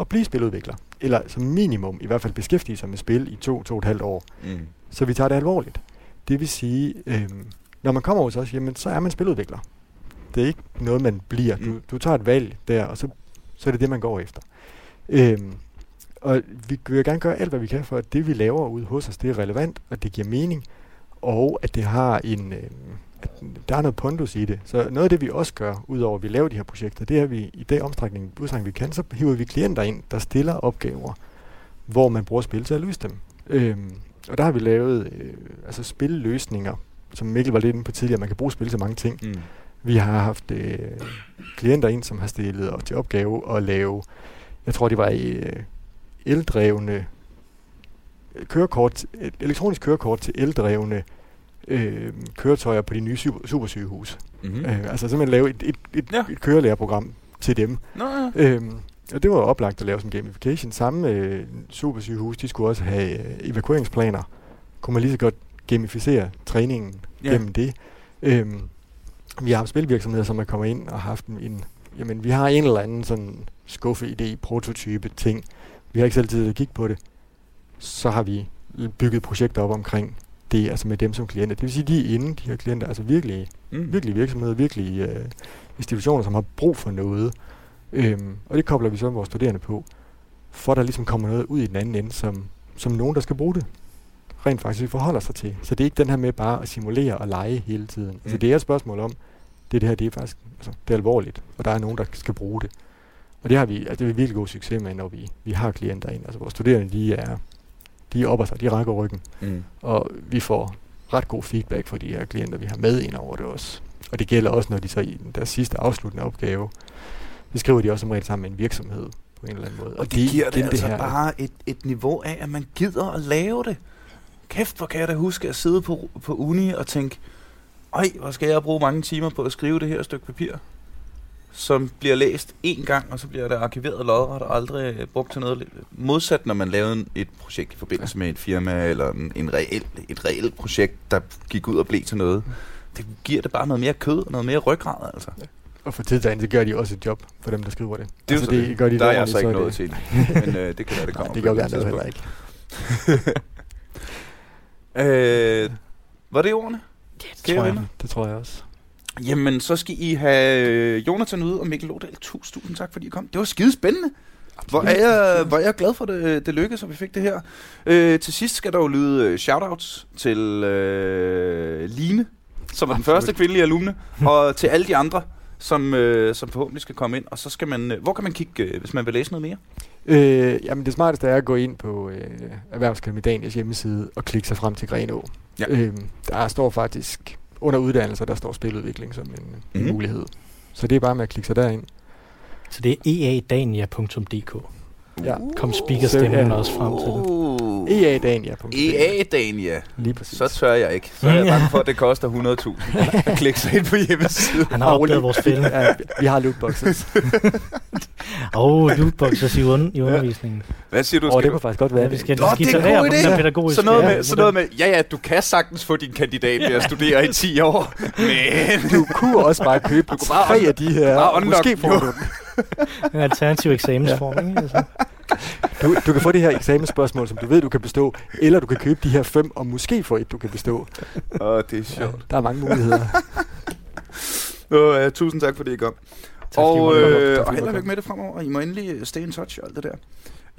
at blive spiludvikler. Eller som minimum i hvert fald beskæftige sig med spil i to, to og et halvt år. Mm. Så vi tager det alvorligt. Det vil sige... Øh, Når man kommer hos os, jamen, så er man spiludvikler. Det er ikke noget, man bliver. Du, du tager et valg der, og så, så er det det, man går efter. Øhm, og vi vil gerne gøre alt, hvad vi kan for, at det, vi laver ude hos os, det er relevant, og det giver mening, og at det har en, øhm, at der er noget pondus i det. Så noget af det, vi også gør, udover at vi laver de her projekter, det er, at vi i det omstrækning, udstrækning, vi kan, så hiver vi klienter ind, der stiller opgaver, hvor man bruger spil til at løse dem. Øhm, og der har vi lavet øh, altså spilløsninger, som Mikkel var lidt inde på tidligere, man kan bruge spil til mange ting. Mm. Vi har haft øh, klienter ind, som har stillet op til opgave at lave, jeg tror det var øh, eldrevne kørekort, elektronisk kørekort til eldrevne øh, køretøjer på de nye super, supersygehuse. Mm-hmm. Øh, altså simpelthen lave et, et, et, ja. et kørelærerprogram til dem. Nå, ja. Øhm, og det var oplagt at lave som gamification. Samme øh, supersygehus, de skulle også have øh, evakueringsplaner. Kunne man lige så godt gamificere træningen ja. gennem det. Øhm, vi har haft spilvirksomheder, som er kommet ind og haft en, en jamen, vi har en eller anden sådan skuffe-idé, prototype ting. Vi har ikke selv tid at kigge på det. Så har vi bygget projekter op omkring det, altså med dem som klienter. Det vil sige, de er inde, de her klienter, altså virkelig, mm. virkelig virksomheder, virkelig øh, institutioner, som har brug for noget. Øhm, og det kobler vi så med vores studerende på, for der ligesom kommer noget ud i den anden ende, som, som nogen, der skal bruge det, rent faktisk forholder sig til. Så det er ikke den her med bare at simulere og lege hele tiden. Mm. Altså det er et spørgsmål om, det, det her, det er faktisk altså, det er alvorligt, og der er nogen, der skal bruge det. Og det har vi, altså det er virkelig god succes med, når vi, vi har klienter ind. Altså vores studerende, de er de opper sig, de rækker ryggen, mm. og vi får ret god feedback fra de her klienter, vi har med ind over det også. Og det gælder også, når de så i deres sidste afsluttende opgave, det skriver de også som regel sammen med en virksomhed på en eller anden måde. Og, og det, det giver det, det altså her bare et, et niveau af, at man gider at lave det. Kæft, hvor kan jeg da huske at sidde på, på uni og tænke, ej, hvor skal jeg bruge mange timer på at skrive det her stykke papir, som bliver læst én gang, og så bliver det arkiveret lodret og aldrig brugt til noget. Modsat, når man lavede et projekt i forbindelse med et firma, eller en, en reel, et reelt projekt, der gik ud og blev til noget. Det giver det bare noget mere kød og noget mere ryggrad, altså. Ja. Og for tidligere, så gør de også et job for dem, der skriver det. Det, altså, det, det gør de der er altså ikke noget det. Til. Men øh, det kan være, det kommer. Nej, det gør jeg noget heller ikke. øh, var det ordene? Ja, det, tror jeg, det tror jeg også. Jamen, så skal I have Jonathan Yde og Mikkel Lodal. Tusind, tusind tak, fordi I kom. Det var skidespændende. Hvor er jeg, hvor er jeg glad for, det, det lykkedes, og vi fik det her. Øh, til sidst skal der jo lyde shoutouts til øh, Line, som var den første kvindelige alumne, og til alle de andre, som, øh, som forhåbentlig skal komme ind. Og så skal man, øh, hvor kan man kigge, øh, hvis man vil læse noget mere? Øh, jamen, det smarteste er at gå ind på øh, Erhvervs-Kalmedanias hjemmeside og klikke sig frem til Grenå. Ja. Øh, der står faktisk under uddannelser, der står spiludvikling som en mm-hmm. mulighed. Så det er bare med at klikke sig derind. Så det er e a dania punktum d k. Ja. Kom speakerstemmen også frem til det. e a dania punktum d k. e a dania. Lige præcis. Så tør jeg ikke. Så er jeg bange for, at det koster hundrede tusind at klikke sig ind på hjemmesiden. Han har opdaget vores spil. Ja, vi har lootboxes. Åh, oh, lootboxes i, un- i undervisningen. Ja. Hvad siger du? Åh, oh, det kunne faktisk godt være. Ja, vi skal, oh, det er en god idé. Sådan noget, med, sådan noget med, ja ja, du kan sagtens få din kandidat ved at studere i ti år, men du kunne også bare købe tre af de her. Måske får du en alternativ eksamensform, ikke? Altså. Du, du kan få det her eksamensspørgsmål, som du ved, du kan bestå, eller du kan købe de her fem, og måske få et, du kan bestå. Åh, oh, det er sjovt. Ja, der er mange muligheder. oh, ja, tusind tak, fordi I kom. Tak, og øh, og held og lykke med det fremover. I må endelig stay in touch og alt det der.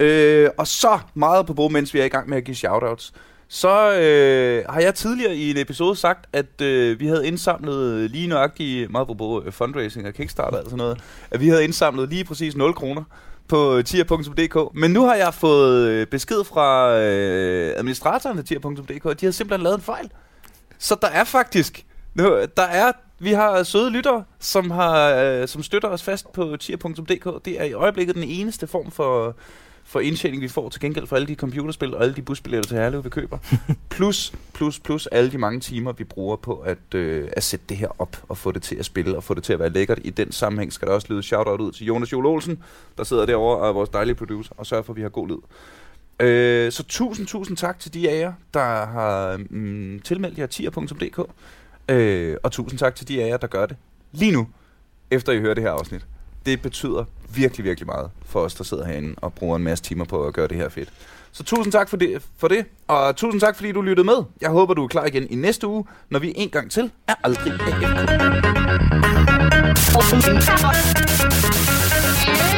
Øh, og så meget på brug, mens vi er i gang med at give shoutouts. Så øh, har jeg tidligere i en episode sagt, at øh, vi havde indsamlet lige nøjagtigt, meget på brug, fundraising og kickstarter og sådan noget, at vi havde indsamlet lige præcis nul kroner på tier punktum d k. Men nu har jeg fået besked fra øh, administratoren af tier punktum d k, at de har simpelthen lavet en fejl. Så der er faktisk, der er, vi har søde lyttere, som, har, øh, som støtter os fast på tier punktum d k. Det er i øjeblikket den eneste form for... for indtjening, vi får til gengæld for alle de computerspil og alle de busbilletter til Herlev, vi køber. Plus, plus, plus alle de mange timer, vi bruger på at, øh, at sætte det her op og få det til at spille og få det til at være lækkert. I den sammenhæng skal der også lyde shoutout ud til Jonas Jule Olsen, der sidder derovre og er vores dejlige producer og sørger for, at vi har god lyd. Øh, så tusind, tusind tak til de af jer, der har mm, tilmeldt jer tier punktum d k. Øh, og tusind tak til de af jer, der gør det lige nu, efter I hører det her afsnit. Det betyder virkelig, virkelig meget for os, der sidder herinde og bruger en masse timer på at gøre det her fedt. Så tusind tak for det, for det, og tusind tak, fordi du lyttede med. Jeg håber, du er klar igen i næste uge, når vi en gang til er aldrig A F K.